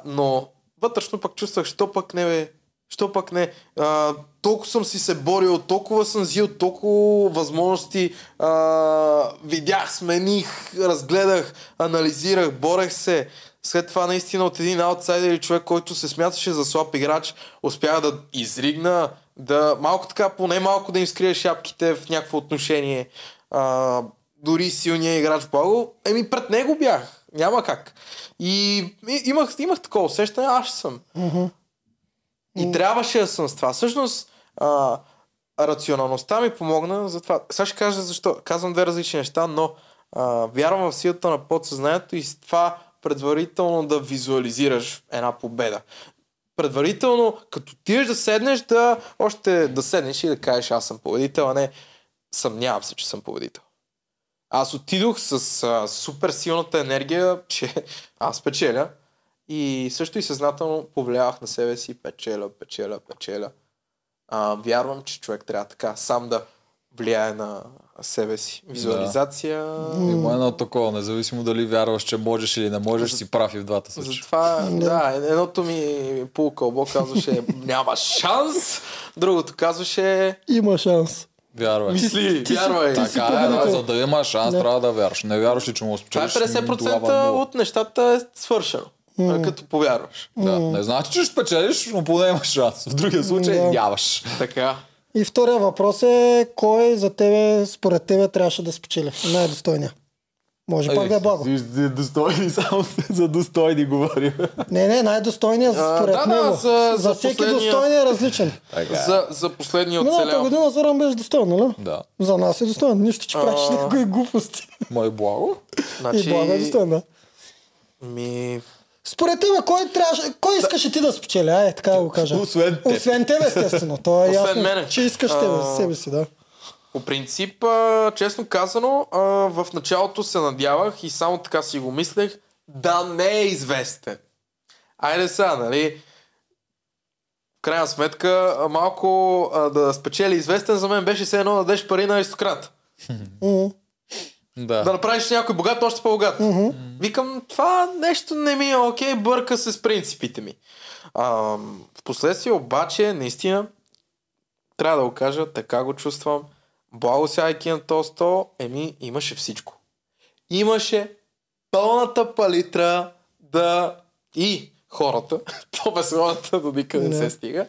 Но вътрешно пък чувствах, що пък не бе. Що пък не. Толкова съм си се борил, толкова съм взил, толкова възможности. Видях, смених, разгледах, анализирах, борех се. След това наистина от един аутсайдер и човек, който се смяташе за слаб играч, успях да изригна, да малко така, поне малко да им скрия шапките в някакво отношение. Дори силния играч Благо, пред него бях. Няма как. И имах такова усещане, аз съм. И трябваше да съм с това. Всъщност, рационалността ми помогна за това. Сега ще кажа защо. Казвам две различни неща, но вярвам в силата на подсъзнанието и с това предварително да визуализираш една победа. Предварително, като тиеш да седнеш, още да седнеш и да кажеш аз съм победител, а не съмнявам се, че съм победител. Аз отидох с супер силната енергия, че аз печеля и също и съзнателно повлиявах на себе си печеля. Вярвам, че човек трябва така сам да влияе на себе си. Визуализация... Има едно такова, независимо дали вярваш, че можеш или не можеш, си прав и в двата случая. Затова, едното ми полукълбо казваше няма шанс, другото казваше... Има шанс. Вярвай. Вярвай. Така е, за да има шанс, трябва да вярваш. Не вярваш ли, че му спечелиш? Това е 50% от нещата е свършено. Като повярваш. Да. Не значи, че ще спечелиш, но поне имаш шанс. В другия случай нямаш. Така. И втория въпрос е, кой за тебе, според тебе, трябваше да спечели? Най-достойния. Може пак да е Благо. Достойни, само за достойни говорим. Не, най-достойния според него. За всеки достойния е различен. За последния оцелял. Миналата година Зоран беше достоен, нали? Да. За нас е достоен. Нищо, че правиш някои глупости. Мой Благо. И Благо е достоен, да. Според тебе, кой искаше ти да спечели? Така да го кажа. Освен теб. Освен теб, естествено. То е ясно, че искаш тебе за себе си, да. По принцип, честно казано, в началото се надявах и само така си го мислех, да не е известен. Айде сега, нали? В крайна сметка, малко да спечели известен за мен беше все едно да дадеш пари на аристократ. Да направиш някой богат, още по-богат. Викам, това нещо не ми е окей, бърка се с принципите ми. Впоследствие обаче, наистина, трябва да го кажа, така го чувствам. Благо сега на този стол, имаше всичко. Имаше пълната палитра и хората, без хората до никъде не се стига.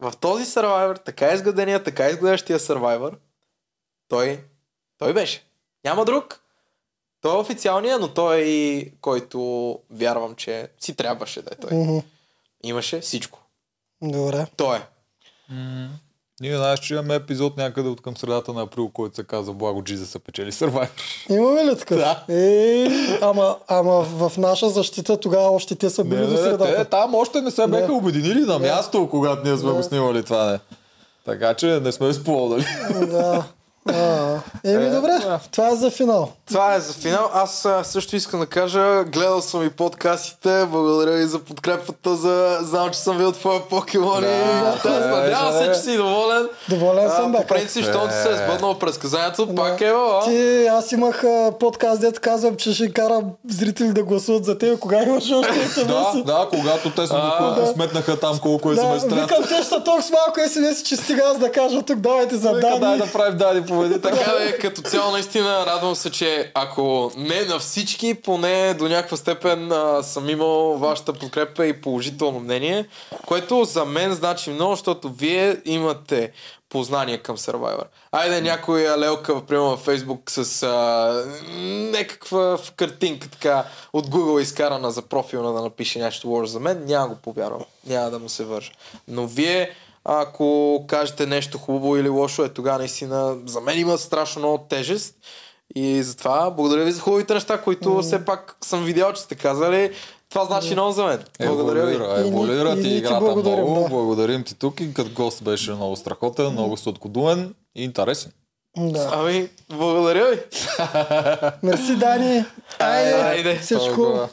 В този Survivor, така изгладения Survivor, той беше. Няма друг. Той е официалния, но той е и който вярвам, че си трябваше да е той. Имаше всичко. Добре. Той е. Ние знаеш, че имаме епизод някъде от към средата на април, който се казва Благо Джи да се печели Survivor. Имаме ли така? Да. Ама в наша защита тогава още те са били до средата. Там още не се бяха обединили на място, когато ние сме го снимали това. Така че не сме използвали. Да. Добре, това е за финал. Това е за финал. Аз също искам да кажа, гледал съм и подкастите, благодаря ви за подкрепата, знам, че съм бил твоя покемон. Надявам се, че си доволен. Доволен съм, бе. По принцип, защото се е сбъднал предсказанието, пак е бе. Аз имах подкаст, дето казвам, че ще карам зрители да гласуват за теб, кога имаш още SMS-и. Да, когато те сметнаха там колко SMS-и. Викам, те ще са толкова с малко SMS-и, че стига аз да кажа тук, давайте за Дани. поведи така. Бе, като цяло наистина радвам се, че ако не на всички, поне до някаква степен съм имал вашата подкрепа и положително мнение, което за мен значи много, защото вие имате познания към Survivor. Айде някоя лелка, примерно във Фейсбук с някаква картинка така от Google изкарана за профилна да напише нещо лошо за мен, няма го повярвам. Няма да му се вържа. Но вие ако кажете нещо хубаво или лошо, е тогава наистина за мен има страшно много тежест и затова благодаря ви за хубавите неща, които все пак съм видял, че сте казали. Това значи много за мен. Благодаря ви. Еволюира ти играта много. Да. Благодарим ти тук и като гост беше много страхотен, много сладкодумен и интересен. Да. Ами, благодаря ви. Мерси, Дани. Айде, всичко.